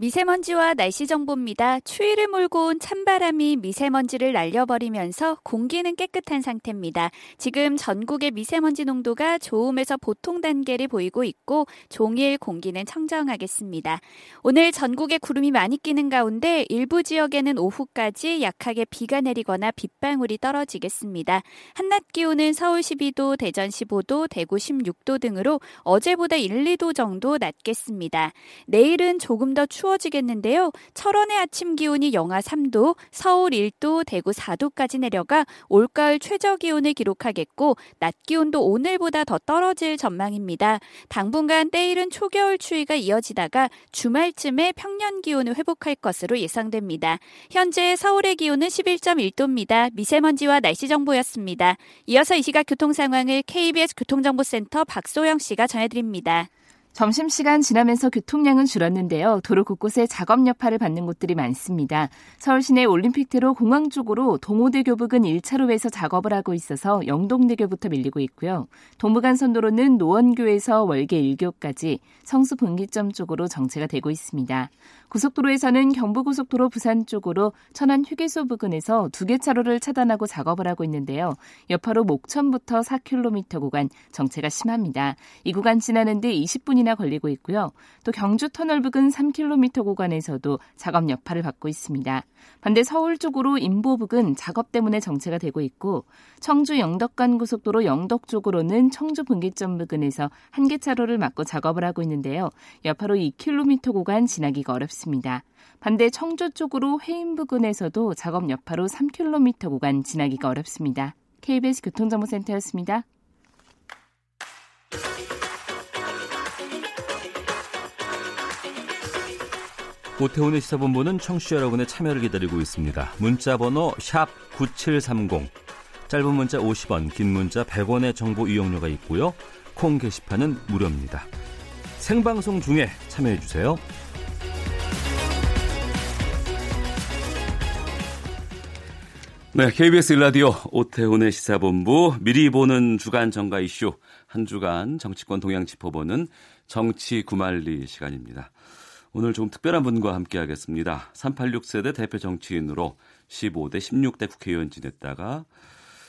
미세먼지와 날씨 정보입니다. 추위를 몰고 온 찬바람이 미세먼지를 날려버리면서 공기는 깨끗한 상태입니다. 지금 전국의 미세먼지 농도가 좋음에서 보통 단계를 보이고 있고 종일 공기는 청정하겠습니다. 오늘 전국에 구름이 많이 끼는 가운데 일부 지역에는 오후까지 약하게 비가 내리거나 빗방울이 떨어지겠습니다. 한낮 기온은 서울 십이 도, 대전 십오 도, 대구 십육 도 등으로 어제보다 일, 이 도 정도 낮겠습니다. 내일은 조금 더 추워 추워지겠는데요. 철원의 아침 기온이 영하 삼 도, 서울 일 도, 대구 사 도까지 내려가 올가을 최저 기온을 기록하겠고 낮 기온도 오늘보다 더 떨어질 전망입니다. 당분간 때일은 초겨울 추위가 이어지다가 주말쯤에 평년 기온을 회복할 것으로 예상됩니다. 현재 서울의 기온은 십일 점 일 도입니다. 미세먼지와 날씨 정보였습니다. 이어서 이 시각 교통 상황을 케이비에스 교통정보센터 박소영 씨가 전해드립니다. 점심시간 지나면서 교통량은 줄었는데요. 도로 곳곳에 작업 여파를 받는 곳들이 많습니다. 서울시내 올림픽대로 공항 쪽으로 동호대교 부근 일 차로에서 작업을 하고 있어서 영동대교부터 밀리고 있고요. 동부간선도로는 노원교에서 월계 일 교까지 성수분기점 쪽으로 정체가 되고 있습니다. 고속도로에서는 경부고속도로 부산 쪽으로 천안휴게소 부근에서 두 개 차로를 차단하고 작업을 하고 있는데요. 여파로 목천부터 사 킬로미터 구간 정체가 심합니다. 이 구간 지나는 데 이십 분이나 걸리고 있고요. 또 경주 터널 부근 삼 킬로미터 구간에서도 작업 여파를 받고 있습니다. 반대 서울 쪽으로 인보 부근 작업 때문에 정체가 되고 있고, 청주 영덕간 고속도로 영덕 쪽으로는 청주 분기점 부근에서 한 개 차로를 막고 작업을 하고 있는데요. 여파로 이 킬로미터 구간 지나기가 어렵습니다. 반대 청주 쪽으로 회인 부근에서도 작업 여파로 삼 킬로미터 구간 지나기가 어렵습니다. 케이비에스 교통정보센터였습니다. 오태훈의 시사본부는 청취자 여러분의 참여를 기다리고 있습니다. 문자번호 샵 구칠삼공, 짧은 문자 오십 원, 긴 문자 백 원의 정보 이용료가 있고요. 콩 게시판은 무료입니다. 생방송 중에 참여해주세요. 네, 케이비에스 일라디오 오태훈의 시사본부, 미리 보는 주간 정가 이슈, 한 주간 정치권 동향 짚어보는 정치 구만리 시간입니다. 오늘 좀 특별한 분과 함께하겠습니다. 삼팔육 세대 대표 정치인으로 십오 대 십육 대 국회의원 지냈다가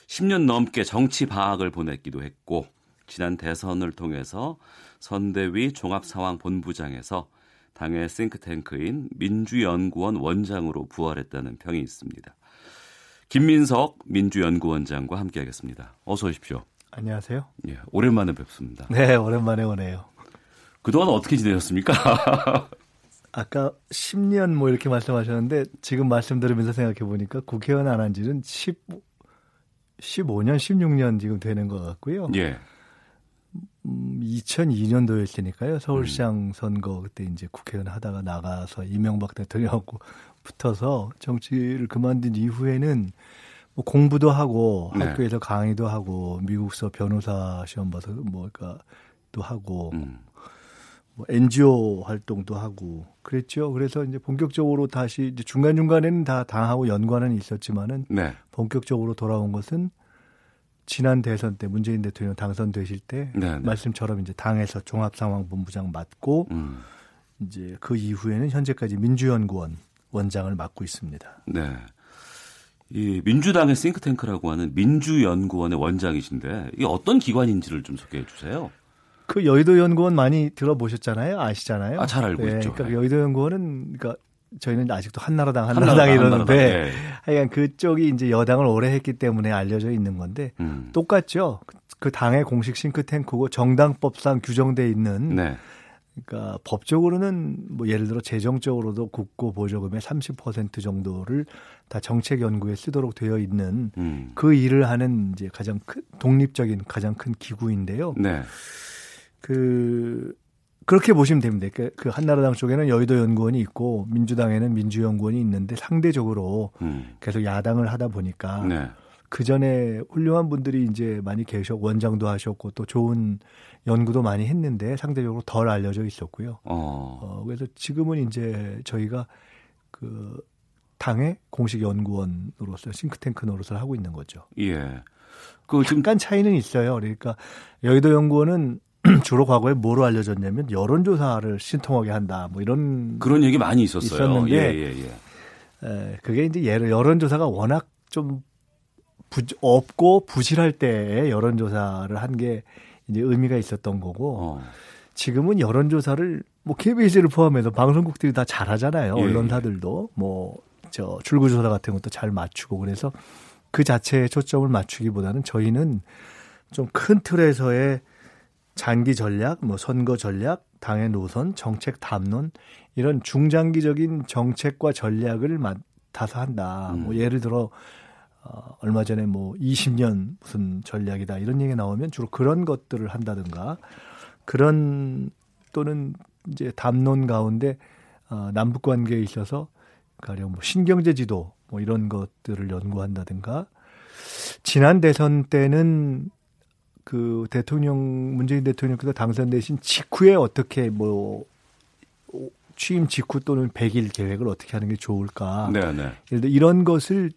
십 년 넘게 정치 방학을 보냈기도 했고, 지난 대선을 통해서 선대위 종합상황본부장에서 당의 싱크탱크인 민주연구원 원장으로 부활했다는 평이 있습니다. 김민석 민주연구원장과 함께하겠습니다. 어서 오십시오. 안녕하세요. 예, 오랜만에 뵙습니다. 네, 오랜만에 오네요. 그동안 어떻게 지내셨습니까? 아까 십 년 뭐 이렇게 말씀하셨는데, 지금 말씀 들으면서 생각해보니까 국회의원 안 한 지는 십오 년, 십육 년 지금 되는 것 같고요. 예. 음, 이천이 년도였으니까요. 서울시장 음. 선거 그때 이제 국회의원 하다가 나가서 이명박 대통령하고 붙어서 정치를 그만둔 이후에는 뭐 공부도 하고, 네. 학교에서 강의도 하고, 미국서 변호사 시험 봐서 뭐랄까 또 하고, 음. 뭐 엔지오 활동도 하고 그랬죠. 그래서 이제 본격적으로 다시 이제 중간 중간에는 다 당하고 연관은 있었지만은, 네. 본격적으로 돌아온 것은 지난 대선 때 문재인 대통령 당선되실 때, 네, 말씀처럼 이제 당에서 종합상황본부장 맡고, 음. 이제 그 이후에는 현재까지 민주연구원 원장을 맡고 있습니다. 네. 이 민주당의 싱크탱크라고 하는 민주연구원의 원장이신데, 이게 어떤 기관인지를 좀 소개해 주세요. 그 여의도연구원 많이 들어보셨잖아요. 아시잖아요. 아, 잘 알고, 네, 있죠. 그러니까 여의도연구원은, 그러니까 저희는 아직도 한나라당, 한나라당 이러는데, 네. 하여간 그쪽이 이제 여당을 오래 했기 때문에 알려져 있는 건데, 음. 똑같죠. 그 당의 공식 싱크탱크고 정당법상 규정돼 있는, 네. 그러니까 법적으로는 뭐 예를 들어 재정적으로도 국고보조금의 삼십 퍼센트 정도를 다 정책 연구에 쓰도록 되어 있는, 음. 그 일을 하는 이제 가장 큰 독립적인 가장 큰 기구인데요. 네. 그 그렇게 보시면 됩니다. 그 한나라당 쪽에는 여의도 연구원이 있고 민주당에는 민주연구원이 있는데, 상대적으로 음. 계속 야당을 하다 보니까, 네. 그 전에 훌륭한 분들이 이제 많이 계셨고, 원장도 하셨고 또 좋은 연구도 많이 했는데 상대적으로 덜 알려져 있었고요. 어. 어, 그래서 지금은 이제 저희가 그 당의 공식 연구원으로서 싱크탱크 노릇을 하고 있는 거죠. 예. 그 지금 잠깐 차이는 있어요. 그러니까 여의도 연구원은 주로 과거에 뭐로 알려졌냐면 여론조사를 신통하게 한다, 뭐 이런 그런 얘기 많이 있었어요. 있었는데, 예, 예, 예. 에, 그게 이제 여론조사가 워낙 좀 부, 없고 부실할 때 여론조사를 한 게 이제 의미가 있었던 거고, 어. 지금은 여론조사를 뭐 케이비에스를 포함해서 방송국들이 다 잘하잖아요. 예, 언론사들도 뭐 저 출구조사 같은 것도 잘 맞추고, 그래서 그 자체에 초점을 맞추기보다는 저희는 좀 큰 틀에서의 장기 전략, 뭐 선거 전략, 당의 노선, 정책 담론, 이런 중장기적인 정책과 전략을 맡아서 한다. 음. 뭐 예를 들어 어, 얼마 전에 뭐 이십 년 무슨 전략이다 이런 얘기 나오면 주로 그런 것들을 한다든가, 그런 또는 이제 담론 가운데 어, 남북 관계에 있어서 가령 뭐 신경제 지도 뭐 이런 것들을 연구한다든가. 지난 대선 때는 그 대통령, 문재인 대통령께서 당선되신 직후에 어떻게 뭐 취임 직후 또는 백 일 계획을 어떻게 하는 게 좋을까. 네, 네. 예를 들어 이런 것을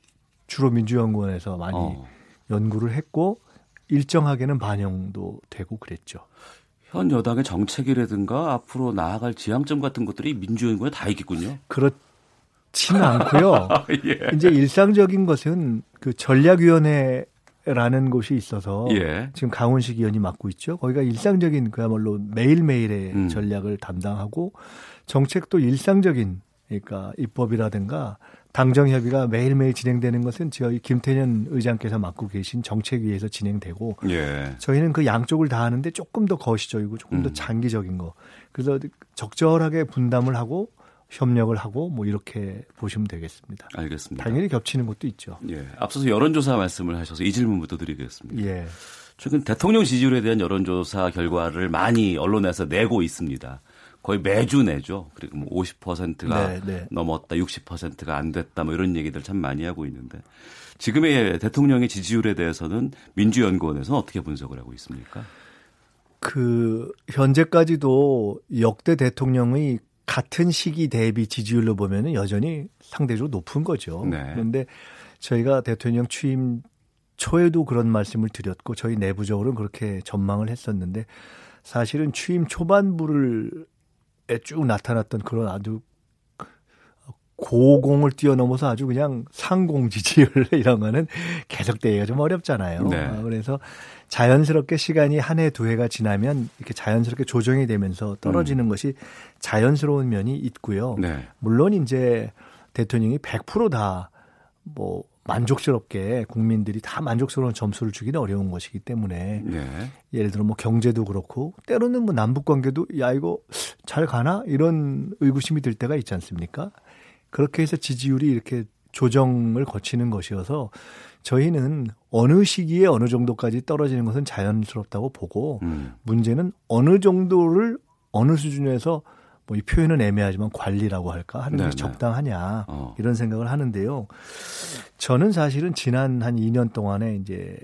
주로 민주연구원에서 많이 어. 연구를 했고 일정하게는 반영도 되고 그랬죠. 현 여당의 정책이라든가 앞으로 나아갈 지향점 같은 것들이 민주연구원에 다 있겠군요. 그렇지는 않고요. 예. 이제 일상적인 것은 그 전략위원회라는 곳이 있어서 예. 지금 강훈식 위원이 맡고 있죠. 거기가 일상적인 그야말로 매일매일의 음. 전략을 담당하고 정책도 일상적인 그러니까 입법이라든가 당정협의가 매일매일 진행되는 것은 저희 김태년 의장께서 맡고 계신 정책위에서 진행되고 예. 저희는 그 양쪽을 다 하는데 조금 더 거시적이고 조금 음. 더 장기적인 거. 그래서 적절하게 분담을 하고 협력을 하고 뭐 이렇게 보시면 되겠습니다. 알겠습니다. 당연히 겹치는 것도 있죠. 예. 앞서서 여론조사 말씀을 하셔서 이 질문부터 드리겠습니다. 예. 최근 대통령 지지율에 대한 여론조사 결과를 많이 언론에서 내고 있습니다. 거의 매주 내죠. 그리고 뭐 오십 퍼센트가 네, 네. 넘었다, 육십 퍼센트가 안 됐다, 뭐 이런 얘기들 참 많이 하고 있는데 지금의 대통령의 지지율에 대해서는 민주연구원에서는 어떻게 분석을 하고 있습니까? 그 현재까지도 역대 대통령의 같은 시기 대비 지지율로 보면은 여전히 상대적으로 높은 거죠. 네. 그런데 저희가 대통령 취임 초에도 그런 말씀을 드렸고 저희 내부적으로는 그렇게 전망을 했었는데 사실은 취임 초반부를 쭉 나타났던 그런 아주 고공을 뛰어넘어서 아주 그냥 상공 지지율이란 거는 계속되기가 좀 어렵잖아요. 네. 그래서 자연스럽게 시간이 한 해 두 해가 지나면 이렇게 자연스럽게 조정이 되면서 떨어지는 음. 것이 자연스러운 면이 있고요. 네. 물론 이제 대통령이 백 퍼센트 다 뭐 만족스럽게 국민들이 다 만족스러운 점수를 주기는 어려운 것이기 때문에 네. 예를 들어 뭐 경제도 그렇고 때로는 뭐 남북관계도 야 이거 잘 가나 이런 의구심이 들 때가 있지 않습니까? 그렇게 해서 지지율이 이렇게 조정을 거치는 것이어서 저희는 어느 시기에 어느 정도까지 떨어지는 것은 자연스럽다고 보고 음. 문제는 어느 정도를 어느 수준에서 뭐 이 표현은 애매하지만 관리라고 할까 하는 게 네네. 적당하냐 어. 이런 생각을 하는데요. 저는 사실은 지난 한 이 년 동안에 이제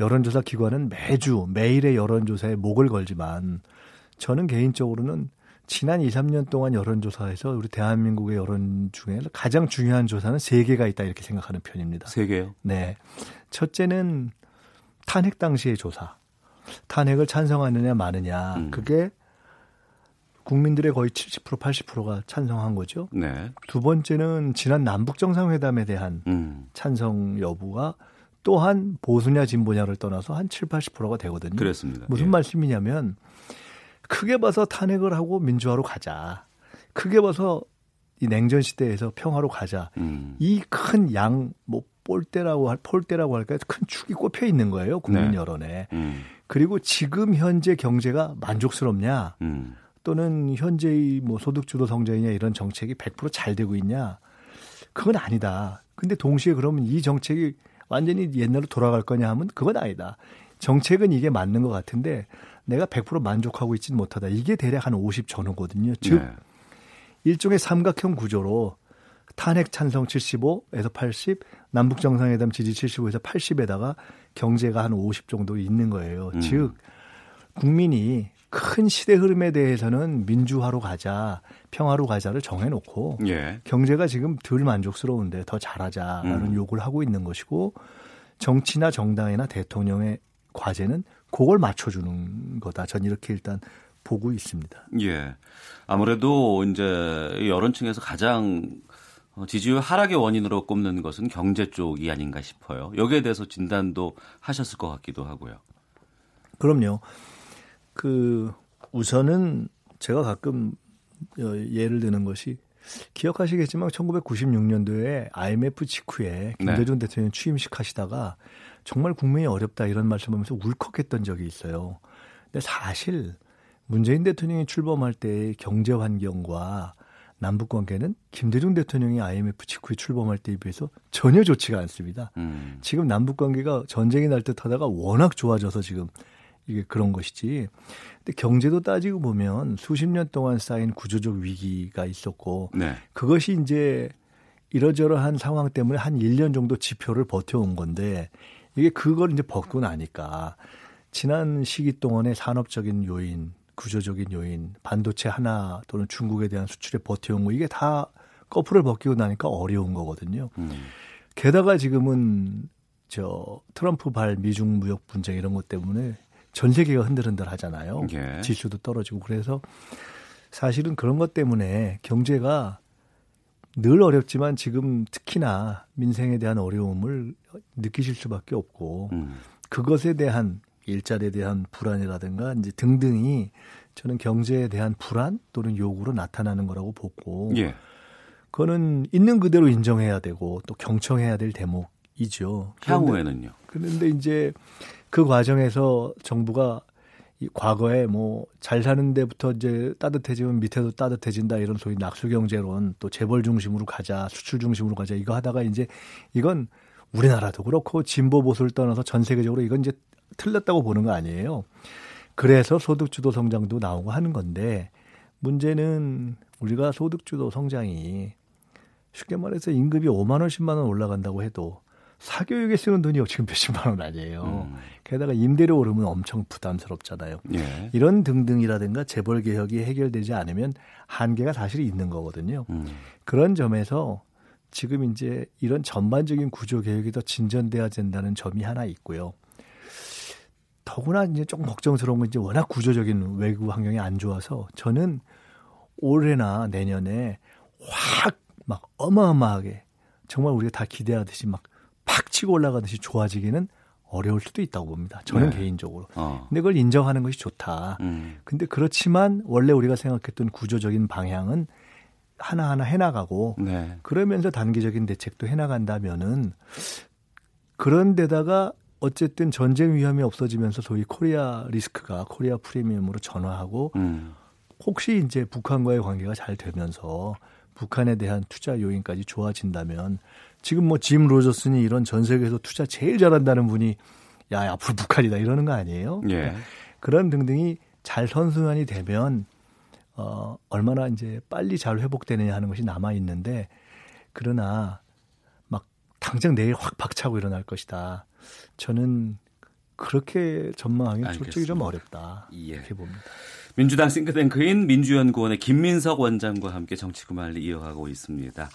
여론조사 기관은 매주 매일의 여론조사에 목을 걸지만 저는 개인적으로는 지난 이, 삼 년 동안 여론조사에서 우리 대한민국의 여론 중에 가장 중요한 조사는 세 개가 있다 이렇게 생각하는 편입니다. 세 개요? 네. 첫째는 탄핵 당시의 조사. 탄핵을 찬성하느냐 마느냐 음. 그게 국민들의 거의 칠십 퍼센트, 팔십 퍼센트가 찬성한 거죠. 네. 두 번째는 지난 남북정상회담에 대한 음. 찬성 여부가 또한 보수냐 진보냐를 떠나서 한 칠십, 팔십 퍼센트가 되거든요. 그렇습니다. 무슨 예. 말씀이냐면 크게 봐서 탄핵을 하고 민주화로 가자. 크게 봐서 이 냉전 시대에서 평화로 가자. 음. 이 큰 양, 뭐 폴대라고 할 폴대라고 할까요? 큰 축이 꼽혀 있는 거예요. 국민 네. 여론에. 음. 그리고 지금 현재 경제가 만족스럽냐? 음. 또는 현재의 뭐 소득주도 성장이냐 이런 정책이 백 퍼센트 잘 되고 있냐. 그건 아니다. 근데 동시에 그러면 이 정책이 완전히 옛날로 돌아갈 거냐 하면 그건 아니다. 정책은 이게 맞는 것 같은데 내가 백 퍼센트 만족하고 있지는 못하다. 이게 대략 한 오십 전후거든요. 즉 네. 일종의 삼각형 구조로 탄핵 찬성 칠십오에서 팔십, 남북정상회담 지지 칠십오에서 팔십에다가 경제가 한 오십 정도 있는 거예요. 음. 즉 국민이 큰 시대 흐름에 대해서는 민주화로 가자, 평화로 가자를 정해놓고 예. 경제가 지금 덜 만족스러운데 더 잘하자라는 음. 요구를 하고 있는 것이고 정치나 정당이나 대통령의 과제는 그걸 맞춰주는 거다. 전 이렇게 일단 보고 있습니다. 예, 아무래도 이제 여론층에서 가장 지지율 하락의 원인으로 꼽는 것은 경제 쪽이 아닌가 싶어요. 여기에 대해서 진단도 하셨을 것 같기도 하고요. 그럼요. 그 우선은 제가 가끔 예를 드는 것이 기억하시겠지만 천구백구십육 년도에 아이엠에프 직후에 김대중 네. 대통령 취임식 하시다가 정말 국민이 어렵다 이런 말씀하면서 울컥했던 적이 있어요. 근데 사실 문재인 대통령이 출범할 때의 경제 환경과 남북 관계는 김대중 대통령이 아이엠에프 직후에 출범할 때에 비해서 전혀 좋지가 않습니다. 음. 지금 남북 관계가 전쟁이 날 듯하다가 워낙 좋아져서 지금 이게 그런 것이지. 근데 경제도 따지고 보면 수십 년 동안 쌓인 구조적 위기가 있었고 네. 그것이 이제 이러저러한 상황 때문에 한 일 년 정도 지표를 버텨온 건데 이게 그걸 이제 벗고 나니까 지난 시기 동안의 산업적인 요인, 구조적인 요인, 반도체 하나 또는 중국에 대한 수출에 버텨온 거 이게 다 거풀을 벗기고 나니까 어려운 거거든요. 음. 게다가 지금은 저 트럼프 발 미중 무역 분쟁 이런 것 때문에 전 세계가 흔들흔들 하잖아요. 예. 지수도 떨어지고 그래서 사실은 그런 것 때문에 경제가 늘 어렵지만 지금 특히나 민생에 대한 어려움을 느끼실 수밖에 없고 음. 그것에 대한 일자리에 대한 불안이라든가 이제 등등이 저는 경제에 대한 불안 또는 요구로 나타나는 거라고 보고 예. 그거는 있는 그대로 인정해야 되고 또 경청해야 될 대목이죠. 향후에는요. 그런데 이제 그 과정에서 정부가 이 과거에 뭐 잘 사는 데부터 이제 따뜻해지면 밑에도 따뜻해진다 이런 소위 낙수경제론 또 재벌 중심으로 가자 수출 중심으로 가자 이거 하다가 이제 이건 우리나라도 그렇고 진보 보수를 떠나서 전 세계적으로 이건 이제 틀렸다고 보는 거 아니에요. 그래서 소득주도 성장도 나오고 하는 건데 문제는 우리가 소득주도 성장이 쉽게 말해서 임금이 오만 원, 십만 원 올라간다고 해도 사교육에 쓰는 돈이 지금 몇십만 원 아니에요. 음. 게다가 임대료 오르면 엄청 부담스럽잖아요. 예. 이런 등등이라든가 재벌 개혁이 해결되지 않으면 한계가 사실 있는 거거든요. 음. 그런 점에서 지금 이제 이런 전반적인 구조 개혁이 더 진전돼야 된다는 점이 하나 있고요. 더구나 이제 조금 걱정스러운 건 이제 워낙 구조적인 외국 환경이 안 좋아서 저는 올해나 내년에 확 막 어마어마하게 정말 우리가 다 기대하듯이 막 팍 치고 올라가듯이 좋아지기는 어려울 수도 있다고 봅니다. 저는 네. 개인적으로. 어. 근데 그걸 인정하는 것이 좋다. 음. 근데 그렇지만 원래 우리가 생각했던 구조적인 방향은 하나하나 해나가고 네. 그러면서 단기적인 대책도 해나간다면은 그런데다가 어쨌든 전쟁 위험이 없어지면서 소위 코리아 리스크가 코리아 프리미엄으로 전환하고 음. 혹시 이제 북한과의 관계가 잘 되면서 북한에 대한 투자 요인까지 좋아진다면 지금 뭐 짐 로저슨이 이런 전 세계에서 투자 제일 잘한다는 분이 야, 앞으로 북한이다 이러는 거 아니에요? 예. 그런 등등이 잘 선순환이 되면 어, 얼마나 이제 빨리 잘 회복되느냐 하는 것이 남아 있는데 그러나 막 당장 내일 확 박차고 일어날 것이다. 저는 그렇게 전망하기는 알겠습니다. 솔직히 좀 어렵다. 예. 이렇게 봅니다. 민주당 싱크탱크인 민주연구원의 김민석 원장과 함께 정치구말리 이어가고 있습니다.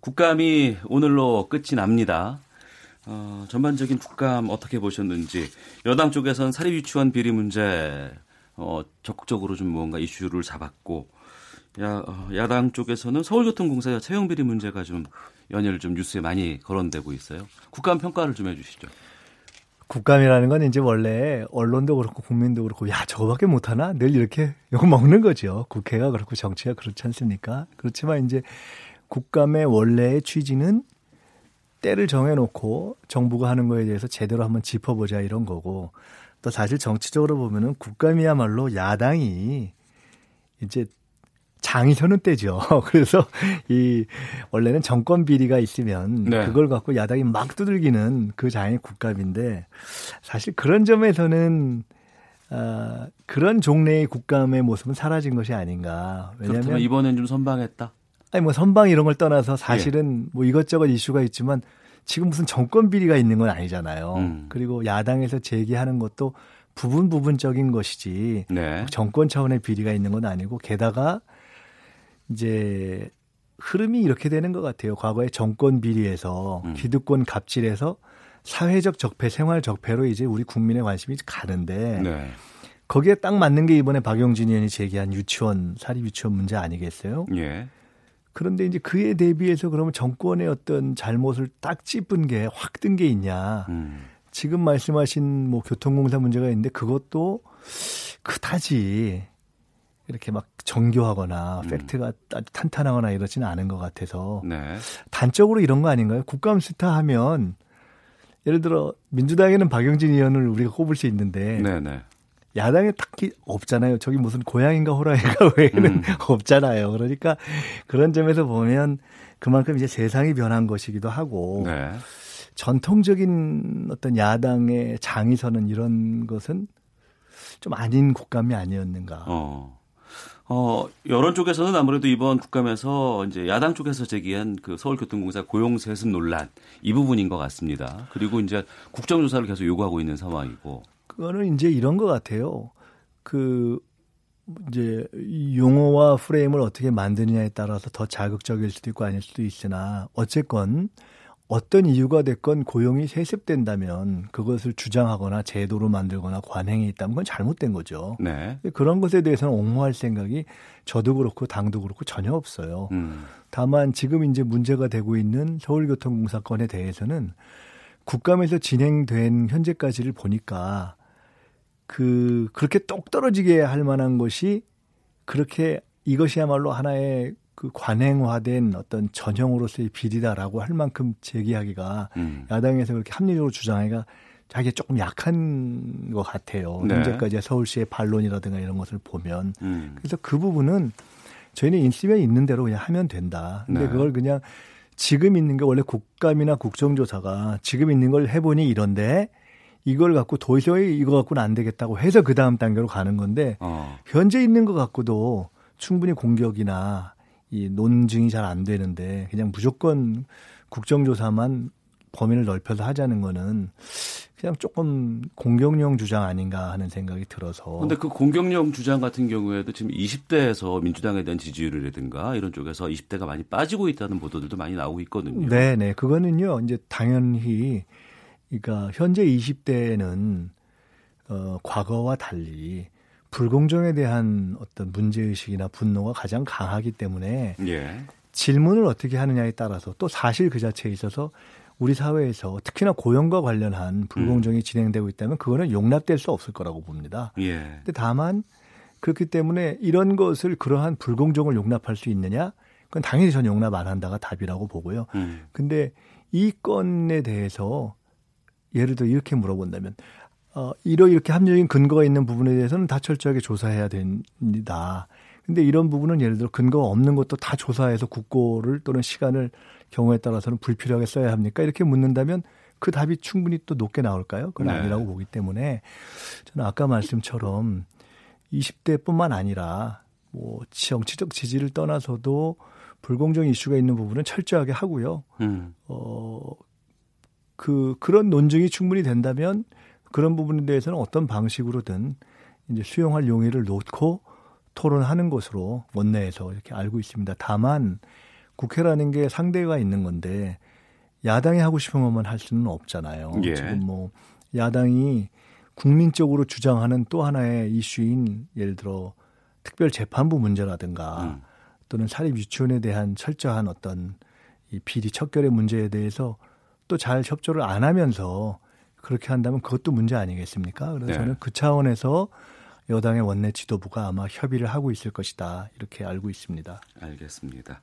국감이 오늘로 끝이 납니다. 어, 전반적인 국감 어떻게 보셨는지 여당 쪽에서는 사립유치원 비리 문제 어, 적극적으로 좀 뭔가 이슈를 잡았고 야, 어, 야당 쪽에서는 서울교통공사 채용 비리 문제가 좀 연일 좀 뉴스에 많이 거론되고 있어요. 국감 평가를 좀 해주시죠. 국감이라는 건 이제 원래 언론도 그렇고 국민도 그렇고 야 저거밖에 못하나 늘 이렇게 욕 먹는 거죠. 국회가 그렇고 정치가 그렇지 않습니까? 그렇지만 이제 국감의 원래의 취지는 때를 정해놓고 정부가 하는 거에 대해서 제대로 한번 짚어보자 이런 거고 또 사실 정치적으로 보면은 국감이야말로 야당이 이제 장이 서는 때죠. 그래서 이 원래는 정권 비리가 있으면 네. 그걸 갖고 야당이 막 두들기는 그 장의 국감인데 사실 그런 점에서는 어, 그런 종래의 국감의 모습은 사라진 것이 아닌가. 왜냐하면 그렇다면 이번엔 좀 선방했다. 아니 뭐 선방 이런 걸 떠나서 사실은 예. 뭐 이것저것 이슈가 있지만 지금 무슨 정권 비리가 있는 건 아니잖아요. 음. 그리고 야당에서 제기하는 것도 부분 부분적인 것이지 네. 정권 차원의 비리가 있는 건 아니고 게다가 이제 흐름이 이렇게 되는 것 같아요. 과거의 정권 비리에서 음. 기득권 갑질에서 사회적 적폐, 생활 적폐로 이제 우리 국민의 관심이 가는데 네. 거기에 딱 맞는 게 이번에 박용진 의원이 제기한 유치원, 사립 유치원 문제 아니겠어요? 예. 그런데 이제 그에 대비해서 그러면 정권의 어떤 잘못을 딱 짚은 게 확 든 게 있냐? 음. 지금 말씀하신 뭐 교통공사 문제가 있는데 그것도 그다지. 이렇게 막 정교하거나 음. 팩트가 탄탄하거나 이러지는 않은 것 같아서 네. 단적으로 이런 거 아닌가요? 국감 스타 하면 예를 들어 민주당에는 박용진 의원을 우리가 꼽을 수 있는데 네, 네. 야당에 딱히 없잖아요. 저기 무슨 고양인가 호랑이가 외에는 음. 없잖아요. 그러니까 그런 점에서 보면 그만큼 이제 세상이 변한 것이기도 하고 네. 전통적인 어떤 야당의 장이 서는 이런 것은 좀 아닌 국감이 아니었는가. 어. 어, 여론 쪽에서는 아무래도 이번 국감에서 이제 야당 쪽에서 제기한 그 서울교통공사 고용세습 논란 이 부분인 것 같습니다. 그리고 이제 국정조사를 계속 요구하고 있는 상황이고. 그거는 이제 이런 것 같아요. 그 이제 용어와 프레임을 어떻게 만드느냐에 따라서 더 자극적일 수도 있고 아닐 수도 있으나 어쨌건 어떤 이유가 됐건 고용이 세습된다면 그것을 주장하거나 제도로 만들거나 관행이 있다면 그건 잘못된 거죠. 네. 그런 것에 대해서는 옹호할 생각이 저도 그렇고 당도 그렇고 전혀 없어요. 음. 다만 지금 이제 문제가 되고 있는 서울교통공사 건에 대해서는 국감에서 진행된 현재까지를 보니까 그 그렇게 똑 떨어지게 할 만한 것이 그렇게 이것이야말로 하나의 그 관행화된 어떤 전형으로서의 비리다라고 할 만큼 제기하기가 음. 야당에서 그렇게 합리적으로 주장하기가 자기가 조금 약한 것 같아요. 네. 현재까지 서울시의 반론이라든가 이런 것을 보면. 음. 그래서 그 부분은 저희는 인심에 있는 대로 그냥 하면 된다. 근데 네. 그걸 그냥 지금 있는 게 원래 국감이나 국정조사가 지금 있는 걸 해보니 이런데 이걸 갖고 도저히 이거 갖고는 안 되겠다고 해서 그 다음 단계로 가는 건데 어. 현재 있는 것 갖고도 충분히 공격이나 이 논증이 잘 안 되는데 그냥 무조건 국정조사만 범위를 넓혀서 하자는 거는 그냥 조금 공격용 주장 아닌가 하는 생각이 들어서. 그런데 그 공격용 주장 같은 경우에도 지금 이십 대에서 민주당에 대한 지지율이라든가 이런 쪽에서 이십 대가 많이 빠지고 있다는 보도들도 많이 나오고 있거든요. 네, 네, 그거는요. 이제 당연히 그러니까 현재 이십 대에는 어, 과거와 달리 불공정에 대한 어떤 문제의식이나 분노가 가장 강하기 때문에 예. 질문을 어떻게 하느냐에 따라서 또 사실 그 자체에 있어서 우리 사회에서 특히나 고용과 관련한 불공정이 음. 진행되고 있다면 그거는 용납될 수 없을 거라고 봅니다. 예. 근데 다만 그렇기 때문에 이런 것을 그러한 불공정을 용납할 수 있느냐? 그건 당연히 전 용납 안 한다가 답이라고 보고요. 음. 근데 이 건에 대해서 예를 들어 이렇게 물어본다면 어, 이러 이렇게 합리적인 근거가 있는 부분에 대해서는 다 철저하게 조사해야 됩니다. 근데 이런 부분은 예를 들어 근거가 없는 것도 다 조사해서 국고를 또는 시간을 경우에 따라서는 불필요하게 써야 합니까? 이렇게 묻는다면 그 답이 충분히 또 높게 나올까요? 그건 네. 아니라고 보기 때문에 저는 아까 말씀처럼 이십 대뿐만 아니라 뭐 정치적 지지를 떠나서도 불공정 이슈가 있는 부분은 철저하게 하고요. 음. 어, 그 그런 논증이 충분히 된다면 그런 부분에 대해서는 어떤 방식으로든 이제 수용할 용의를 놓고 토론하는 것으로 원내에서 이렇게 알고 있습니다. 다만 국회라는 게 상대가 있는 건데 야당이 하고 싶은 것만 할 수는 없잖아요. 예. 지금 뭐 야당이 국민적으로 주장하는 또 하나의 이슈인 예를 들어 특별재판부 문제라든가 음. 또는 사립유치원에 대한 철저한 어떤 이 비리 척결의 문제에 대해서 또 잘 협조를 안 하면서 그렇게 한다면 그것도 문제 아니겠습니까? 그래서 네. 저는 그 차원에서 여당의 원내 지도부가 아마 협의를 하고 있을 것이다. 이렇게 알고 있습니다. 알겠습니다.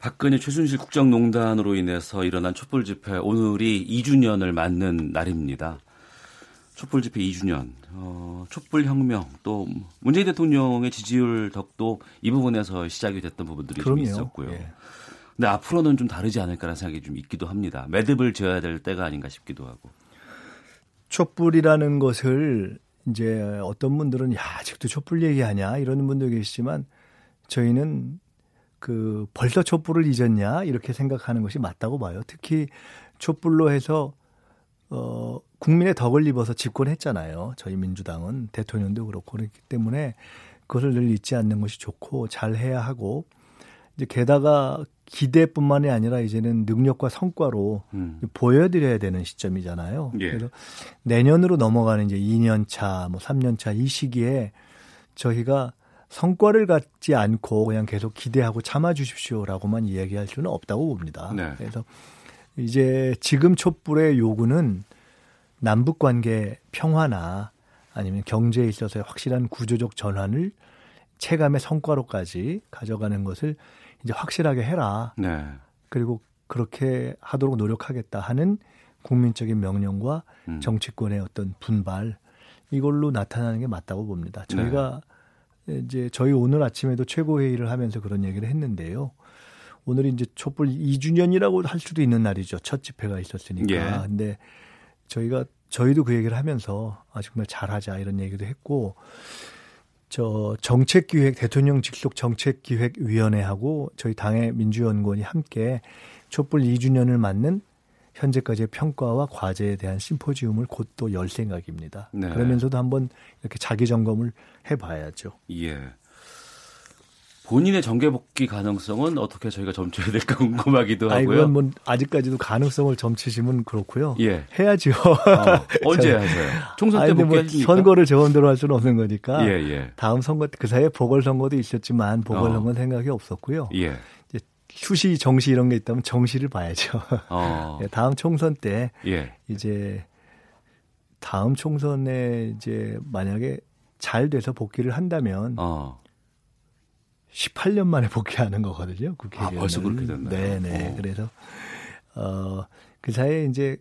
박근혜 최순실 국정농단으로 인해서 일어난 촛불집회 오늘이 이 주년을 맞는 날입니다. 촛불집회 이 주년, 어, 촛불혁명 또 문재인 대통령의 지지율 덕도 이 부분에서 시작이 됐던 부분들이 그럼요. 좀 있었고요. 예. 근데 앞으로는 좀 다르지 않을까라는 생각이 좀 있기도 합니다. 매듭을 지어야 될 때가 아닌가 싶기도 하고. 촛불이라는 것을 이제 어떤 분들은 야, 아직도 촛불 얘기하냐 이런 분도 계시지만 저희는 그 벌써 촛불을 잊었냐 이렇게 생각하는 것이 맞다고 봐요. 특히 촛불로 해서 어, 국민의 덕을 입어서 집권했잖아요. 저희 민주당은 대통령도 그렇고 그렇기 때문에 그것을 늘 잊지 않는 것이 좋고 잘해야 하고 이제 게다가 기대뿐만이 아니라 이제는 능력과 성과로 음. 보여드려야 되는 시점이잖아요. 예. 그래서 내년으로 넘어가는 이제 이 년 차, 뭐 삼 년 차 이 시기에 저희가 성과를 갖지 않고 그냥 계속 기대하고 참아주십시오라고만 이야기할 수는 없다고 봅니다. 네. 그래서 이제 지금 촛불의 요구는 남북관계 평화나 아니면 경제에 있어서의 확실한 구조적 전환을 체감의 성과로까지 가져가는 것을 이제 확실하게 해라. 네. 그리고 그렇게 하도록 노력하겠다 하는 국민적인 명령과 음. 정치권의 어떤 분발 이걸로 나타나는 게 맞다고 봅니다. 저희가 네. 이제 저희 오늘 아침에도 최고회의를 하면서 그런 얘기를 했는데요. 오늘이 이제 촛불 이 주년이라고 할 수도 있는 날이죠. 첫 집회가 있었으니까. 예. 근데 저희가 저희도 그 얘기를 하면서 아, 정말 잘하자 이런 얘기도 했고. 저 정책기획 대통령 직속 정책기획위원회하고 저희 당의 민주연구원이 함께 촛불 이 주년을 맞는 현재까지의 평가와 과제에 대한 심포지움을 곧 또 열 생각입니다. 네. 그러면서도 한번 이렇게 자기 점검을 해봐야죠. 예. 본인의 정계 복귀 가능성은 어떻게 저희가 점쳐야 될까 궁금하기도 하고요. 아, 이건 뭐 아직까지도 가능성을 점치시면 그렇고요. 예. 해야죠. 어, 언제 하세요? 총선 때 복귀하십니까? 뭐 선거를 제 원대로 할 수는 없는 거니까. 예, 예. 다음 선거 그 사이에 보궐선거도 있었지만 보궐선거 어. 생각이 없었고요. 예. 이제 휴시 정시 이런 게 있다면 정시를 봐야죠. 어. 다음 총선 때 예. 이제 다음 총선에 이제 만약에 잘 돼서 복귀를 한다면. 어. 십팔 년 만에 복귀하는 거거든요. 국회의원은. 아, 벌써 그렇게 됐나요? 네네. 오. 그래서 어, 그 사이에 이제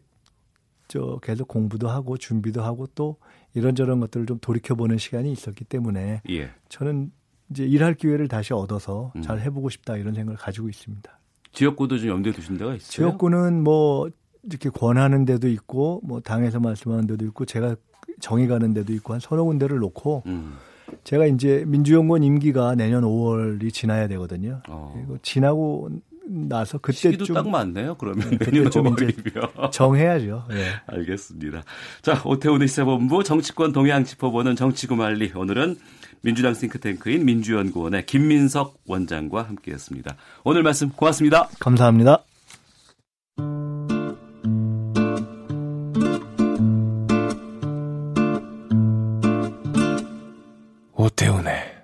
저 계속 공부도 하고 준비도 하고 또 이런저런 것들을 좀 돌이켜보는 시간이 있었기 때문에 예. 저는 이제 일할 기회를 다시 얻어서 음. 잘 해보고 싶다 이런 생각을 가지고 있습니다. 지역구도 좀 염두에 두신 데가 있어요? 지역구는 뭐 이렇게 권하는 데도 있고 뭐 당에서 말씀하는 데도 있고 제가 정의 가는 데도 있고 한 서너 군데를 놓고 음. 제가 이제 민주연구원 임기가 내년 오월이 지나야 되거든요. 어. 그리고 지나고 나서 그때 시기도 좀 딱 맞네요. 그러면 네, 내년 오월이면 정해야죠. 네. 알겠습니다. 자, 오태훈의 시사본부 정치권 동향 짚어보는 정치구말리 오늘은 민주당 싱크탱크인 민주연구원의 김민석 원장과 함께했습니다. 오늘 말씀 고맙습니다. 감사합니다. 오태훈의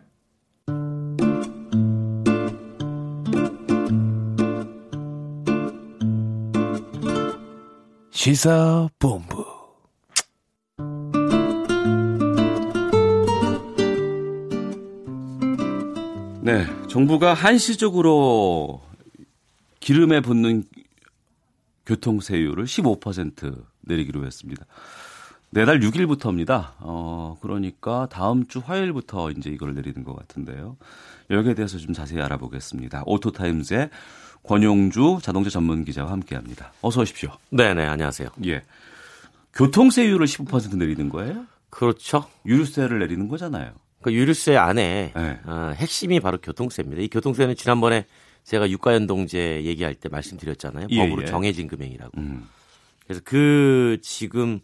시사본부. 네, 정부가 한시적으로 기름에 붙는 교통세율을 십오 퍼센트 내리기로 했습니다. 내달 육 일부터입니다. 어, 그러니까 다음 주 화요일부터 이제 이걸 내리는 것 같은데요. 여기에 대해서 좀 자세히 알아보겠습니다. 오토타임즈의 권용주 자동차 전문 기자와 함께 합니다. 어서 오십시오. 네네, 안녕하세요. 예. 교통세율을 십오 퍼센트 내리는 거예요? 그렇죠. 유류세를 내리는 거잖아요. 그러니까 유류세 안에 네. 어, 핵심이 바로 교통세입니다. 이 교통세는 지난번에 제가 유가연동제 얘기할 때 말씀드렸잖아요. 예, 법으로 예. 정해진 금액이라고. 음. 그래서 그 지금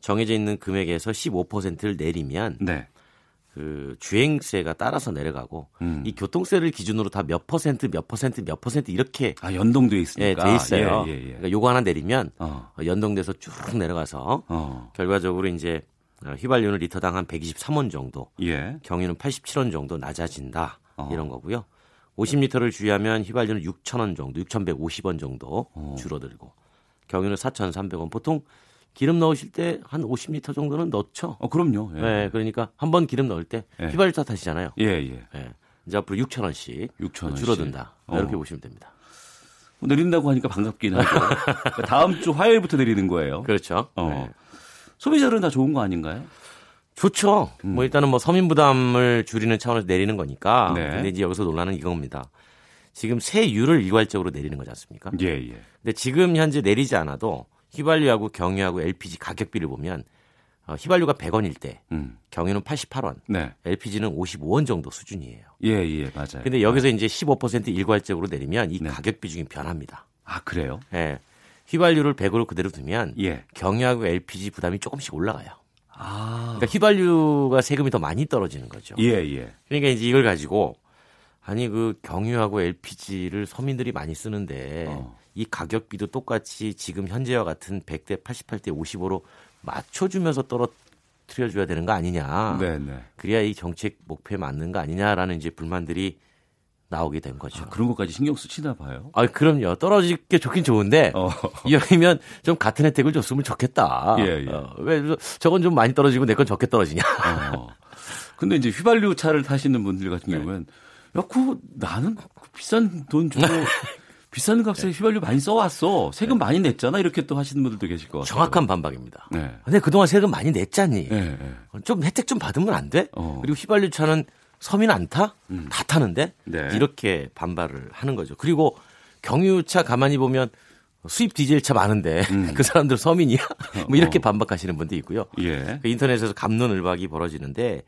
정해져 있는 금액에서 십오 퍼센트를 내리면 네. 그 주행세가 따라서 내려가고 음. 이 교통세를 기준으로 다 몇 퍼센트 몇 퍼센트 몇 퍼센트 이렇게 아, 연동돼 있으니까. 네, 돼 있어요. 예, 예, 예. 그러니까 요거 하나 내리면 어. 연동돼서 쭉 내려가서 어. 결과적으로 이제 휘발유는 리터당 한 백이십삼 원 정도, 예. 경유는 팔십칠 원 정도 낮아진다 어. 이런 거고요. 오십 리터를 주유하면 휘발유는 육천 원 정도, 육천백오십 원 정도 어. 줄어들고 경유는 사천삼백 원 보통. 기름 넣으실 때 한 오십 리터 정도는 넣죠. 어, 그럼요. 예. 네, 그러니까 한 번 기름 넣을 때 예. 휘발유 타시잖아요. 예, 예. 예. 이제 앞으로 육천 원씩, 육천 원씩. 줄어든다. 어. 이렇게 보시면 됩니다. 뭐 내린다고 하니까 반갑긴 하죠. 다음 주 화요일부터 내리는 거예요. 그렇죠. 어. 네. 소비자들은 다 좋은 거 아닌가요? 좋죠. 음. 뭐 일단은 뭐 서민 부담을 줄이는 차원에서 내리는 거니까. 네. 근데 이제 여기서 논란은 이겁니다. 지금 세율을 일괄적으로 내리는 거지 않습니까? 예, 예. 근데 지금 현재 내리지 않아도 휘발유하고 경유하고 엘피지 가격비를 보면 휘발유가 백 원일 때 음. 경유는 팔십팔 원, 네. 엘피지는 오십오 원 정도 수준이에요. 예, 예, 맞아요. 근데 여기서 네. 이제 십오 퍼센트 일괄적으로 내리면 이 네. 가격 비중이 변합니다. 아, 그래요? 예. 휘발유를 백으로 그대로 두면 예. 경유하고 엘피지 부담이 조금씩 올라가요. 아. 그러니까 휘발유가 세금이 더 많이 떨어지는 거죠. 예, 예. 그러니까 이제 이걸 가지고 아니 그 경유하고 엘피지를 서민들이 많이 쓰는데 어. 이 가격비도 똑같이 지금 현재와 같은 백 대 팔십팔 대 오십오로 맞춰주면서 떨어뜨려줘야 되는 거 아니냐. 네네. 그래야 이 정책 목표에 맞는 거 아니냐라는 이제 불만들이 나오게 된 거죠. 아, 그런 것까지 신경 쓰시나 봐요. 아, 그럼요. 떨어지게 좋긴 좋은데 어. 이왕이면 좀 같은 혜택을 줬으면 좋겠다. 예, 예. 어, 왜 저건 좀 많이 떨어지고 내 건 적게 떨어지냐. 어. 근데 이제 휘발유 차를 타시는 분들 같은 경우는 네. 야, 그 나는 비싼 돈 주고 비싼 값에 네. 휘발유 많이 써왔어. 세금 네. 많이 냈잖아. 이렇게 또 하시는 분들도 계실 것 같아요. 정확한 반박입니다. 네. 근데 그동안 세금 많이 냈잖니. 네. 좀 혜택 좀 받으면 안 돼? 어. 그리고 휘발유 차는 서민 안 타? 음. 다 타는데? 네. 이렇게 반발을 하는 거죠. 그리고 경유차 가만히 보면 수입 디젤 차 많은데 음. 그 사람들 서민이야? 뭐 이렇게 어. 반박하시는 분도 있고요. 예. 인터넷에서 갑론을박이 벌어지는데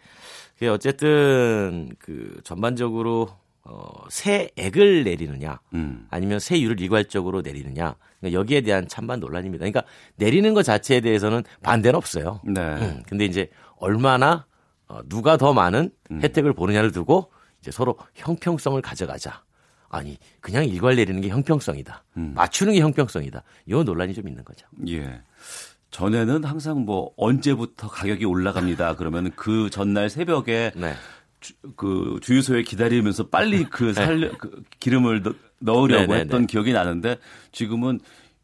그게 어쨌든 그 전반적으로 어, 세액을 내리느냐 음. 아니면 세율을 일괄적으로 내리느냐 그러니까 여기에 대한 찬반 논란입니다. 그러니까 내리는 것 자체에 대해서는 반대는 없어요. 그런데 네. 음, 이제 얼마나 어, 누가 더 많은 음. 혜택을 보느냐를 두고 이제 서로 형평성을 가져가자. 아니 그냥 일괄 내리는 게 형평성이다. 음. 맞추는 게 형평성이다. 이 논란이 좀 있는 거죠. 예. 전에는 항상 뭐 언제부터 가격이 올라갑니다. 그러면 그 전날 새벽에 네. 주, 그 주유소에 기다리면서 빨리 그, 살려, 그 기름을 넣, 넣으려고 네네네. 했던 기억이 나는데 지금은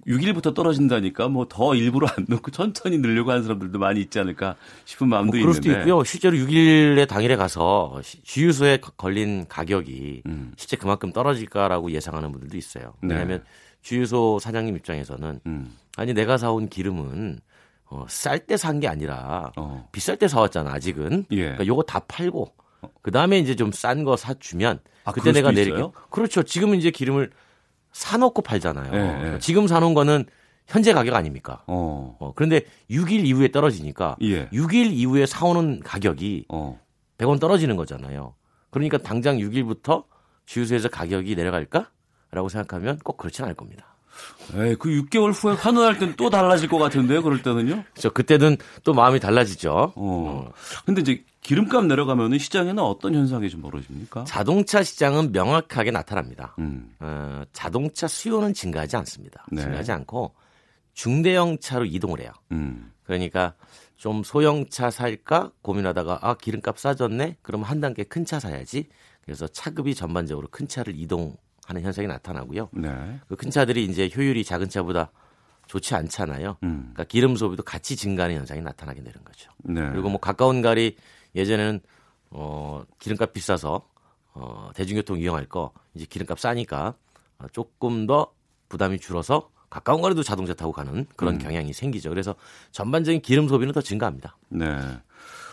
육 일부터 떨어진다니까 뭐 더 일부러 안 넣고 천천히 넣으려고 하는 사람들도 많이 있지 않을까 싶은 마음도 뭐 그럴 있는데. 그럴 수도 있고요. 실제로 육 일에 당일에 가서 주유소에 걸린 가격이 음. 실제 그만큼 떨어질까라고 예상하는 분들도 있어요. 왜냐하면 네. 주유소 사장님 입장에서는 음. 아니 내가 사온 기름은 어, 쌀 때 산 게 아니라 어. 비쌀 때 사왔잖아 아직은. 예. 그러니까 요거 다 팔고 그 다음에 이제 좀 싼 거 사주면 아, 그때 내가 내릴게요. 그렇죠. 지금은 이제 기름을 사놓고 팔잖아요. 예, 예. 지금 사놓은 거는 현재 가격 아닙니까? 어. 어, 그런데 육 일 이후에 떨어지니까 예. 육 일 이후에 사오는 가격이 어. 백 원 떨어지는 거잖아요. 그러니까 당장 육 일부터 주유소에서 가격이 내려갈까라고 생각하면 꼭 그렇진 않을 겁니다. 에이, 그 육 개월 후에 환원할 때는 또 달라질 것 같은데요, 그럴 때는요? 그렇죠. 그때는 또 마음이 달라지죠. 어. 근데 이제 기름값 내려가면은 시장에는 어떤 현상이 좀 벌어집니까? 자동차 시장은 명확하게 나타납니다. 음. 어, 자동차 수요는 증가하지 않습니다. 네. 증가하지 않고 중대형 차로 이동을 해요. 음. 그러니까 좀 소형차 살까 고민하다가 아, 기름값 싸졌네? 그럼 한 단계 큰 차 사야지. 그래서 차급이 전반적으로 큰 차를 이동 하는 현상이 나타나고요. 네. 그 큰 차들이 이제 효율이 작은 차보다 좋지 않잖아요. 음. 그러니까 기름 소비도 같이 증가하는 현상이 나타나게 되는 거죠. 네. 그리고 뭐 가까운 가리 예전에는 어, 기름값 비싸서 어, 대중교통 이용할 거 이제 기름값 싸니까 조금 더 부담이 줄어서 가까운 거리도 자동차 타고 가는 그런 음. 경향이 생기죠. 그래서 전반적인 기름 소비는 더 증가합니다. 네.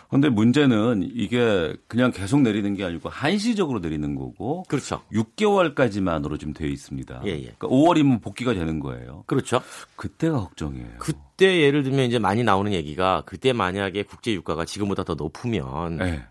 근데 문제는 이게 그냥 계속 내리는 게 아니고 한시적으로 내리는 거고. 그렇죠. 육 개월까지만으로 지금 되어 있습니다. 예, 예. 그러니까 오월이면 복귀가 되는 거예요. 그렇죠. 그때가 걱정이에요. 그때 예를 들면 이제 많이 나오는 얘기가 그때 만약에 국제 유가가 지금보다 더 높으면 예.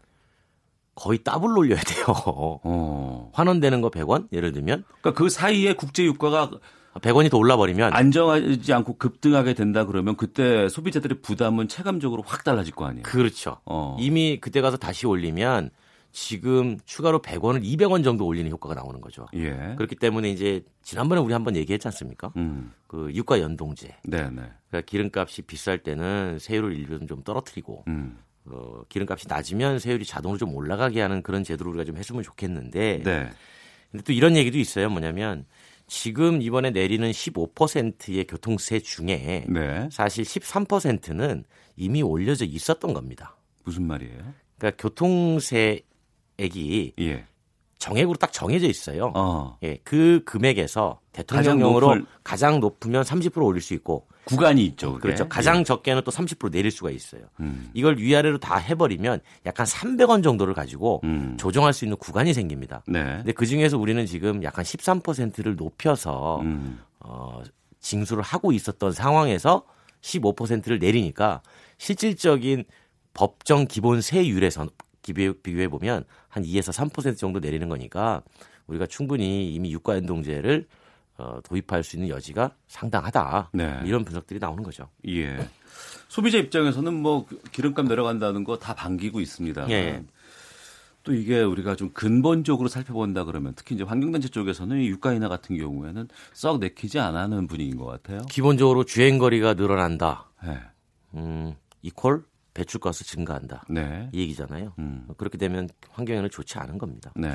거의 더블 올려야 돼요. 어. 환원되는 거 백 원 예를 들면. 그러니까 그 사이에 국제 유가가 백 원이 더 올라버리면 안정하지 않고 급등하게 된다 그러면 그때 소비자들의 부담은 체감적으로 확 달라질 거 아니에요. 그렇죠. 어. 이미 그때 가서 다시 올리면 지금 추가로 백 원을 이백 원 정도 올리는 효과가 나오는 거죠. 예. 그렇기 때문에 이제 지난번에 우리 한번 얘기했지 않습니까? 음. 그 유가 연동제. 네네. 그러니까 기름값이 비쌀 때는 세율을 일부는 좀 떨어뜨리고 음. 어, 기름값이 낮으면 세율이 자동으로 좀 올라가게 하는 그런 제도를 우리가 좀 했으면 좋겠는데. 네. 근데 또 이런 얘기도 있어요. 뭐냐면. 지금 이번에 내리는 십오 퍼센트의 교통세 중에 네. 사실 십삼 퍼센트는 이미 올려져 있었던 겁니다. 무슨 말이에요? 그러니까 교통세액이 예. 정액으로 딱 정해져 있어요. 어. 예, 그 금액에서 대통령령으로 가장, 높을... 가장 높으면 삼십 퍼센트 올릴 수 있고 구간이 있죠. 그게. 그렇죠. 가장 예. 적게는 또 삼십 퍼센트 내릴 수가 있어요. 음. 이걸 위아래로 다 해버리면 약간 삼백 원 정도를 가지고 음. 조정할 수 있는 구간이 생깁니다. 네. 근데 그중에서 우리는 지금 약간 십삼 퍼센트를 높여서 음. 어, 징수를 하고 있었던 상황에서 십오 퍼센트를 내리니까 실질적인 법정 기본 세율에서 비교해보면 한 이에서 삼 퍼센트 정도 내리는 거니까 우리가 충분히 이미 유가 연동제를 어, 도입할 수 있는 여지가 상당하다. 네. 이런 분석들이 나오는 거죠. 예. 네. 소비자 입장에서는 뭐 기름값 내려간다는 거 다 반기고 있습니다. 예. 또 이게 우리가 좀 근본적으로 살펴본다 그러면 특히 이제 환경단체 쪽에서는 이 유가 인하 같은 경우에는 썩 내키지 않는 분위기인 것 같아요. 기본적으로 주행거리가 늘어난다. 네. 음, 이퀄 배출가스 증가한다. 네. 이 얘기잖아요. 음. 그렇게 되면 환경에는 좋지 않은 겁니다. 네.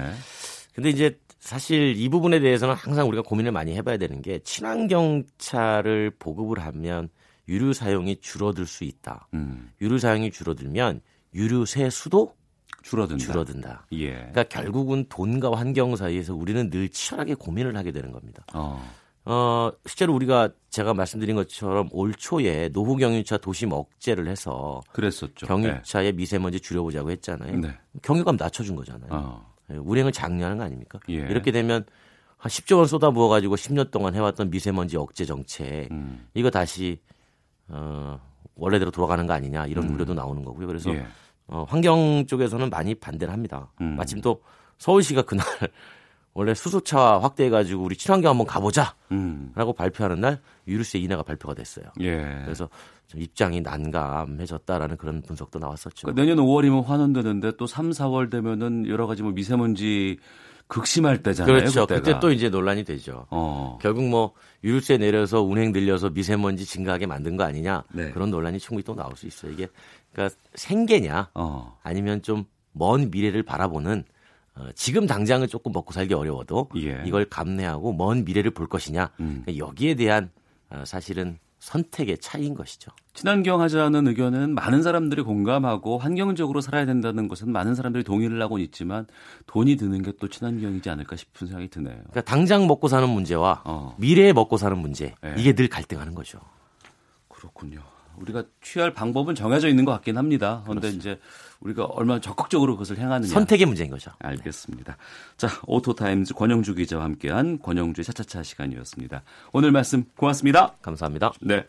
근데 이제 사실 이 부분에 대해서는 항상 우리가 고민을 많이 해봐야 되는 게 친환경 차를 보급을 하면 유류 사용이 줄어들 수 있다. 음. 유류 사용이 줄어들면 유류세 수도 줄어든다. 줄어든다. 예. 그러니까 결국은 돈과 환경 사이에서 우리는 늘 치열하게 고민을 하게 되는 겁니다. 어. 어, 실제로 우리가 제가 말씀드린 것처럼 올 초에 노후 경유차 도심 억제를 해서 그랬었죠. 경유차의 네. 미세먼지 줄여보자고 했잖아요. 네. 경유값 낮춰준 거잖아요. 어. 운행을 장려하는 거 아닙니까? 예. 이렇게 되면 한 십조 원 쏟아부어가지고 십 년 동안 해왔던 미세먼지 억제 정책 음. 이거 다시 어, 원래대로 돌아가는 거 아니냐 이런 음. 우려도 나오는 거고요. 그래서 예. 어, 환경 쪽에서는 많이 반대를 합니다. 음. 마침 또 서울시가 그날 원래 수소차 확대해가지고 우리 친환경 한번 가보자 음. 라고 발표하는 날 유류세 인하가 발표가 됐어요. 예. 그래서 좀 입장이 난감해졌다라는 그런 분석도 나왔었죠. 그러니까 내년 오월이면 환원되는데 또 삼, 사월 되면은 여러 가지 뭐 미세먼지 극심할 때잖아요. 그렇죠. 그때가. 그때 또 이제 논란이 되죠. 어. 결국 뭐 유류세 내려서 운행 늘려서 미세먼지 증가하게 만든 거 아니냐 네. 그런 논란이 충분히 또 나올 수 있어요. 이게 그러니까 생계냐 어. 아니면 좀 먼 미래를 바라보는 어, 지금 당장은 조금 먹고 살기 어려워도 예. 이걸 감내하고 먼 미래를 볼 것이냐 음. 그러니까 여기에 대한 어, 사실은 선택의 차이인 것이죠. 친환경 하자는 의견은 많은 사람들이 공감하고 환경적으로 살아야 된다는 것은 많은 사람들이 동의를 하고는 있지만 돈이 드는 게 또 친환경이지 않을까 싶은 생각이 드네요. 그러니까 당장 먹고 사는 문제와 어. 미래에 먹고 사는 문제 네. 이게 늘 갈등하는 거죠. 그렇군요. 우리가 취할 방법은 정해져 있는 것 같긴 합니다. 그런데 이제 우리가 얼마나 적극적으로 그것을 행하느냐. 선택의 문제인 거죠. 알겠습니다. 네. 자, 오토타임즈 권영주 기자와 함께한 권영주의 차차차 시간이었습니다. 오늘 말씀 고맙습니다. 감사합니다. 네,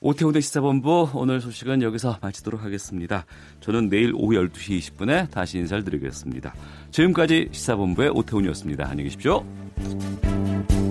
오태훈의 시사본부 오늘 소식은 여기서 마치도록 하겠습니다. 저는 내일 오후 열두 시 이십 분에 다시 인사를 드리겠습니다. 지금까지 시사본부의 오태훈이었습니다. 안녕히 계십시오.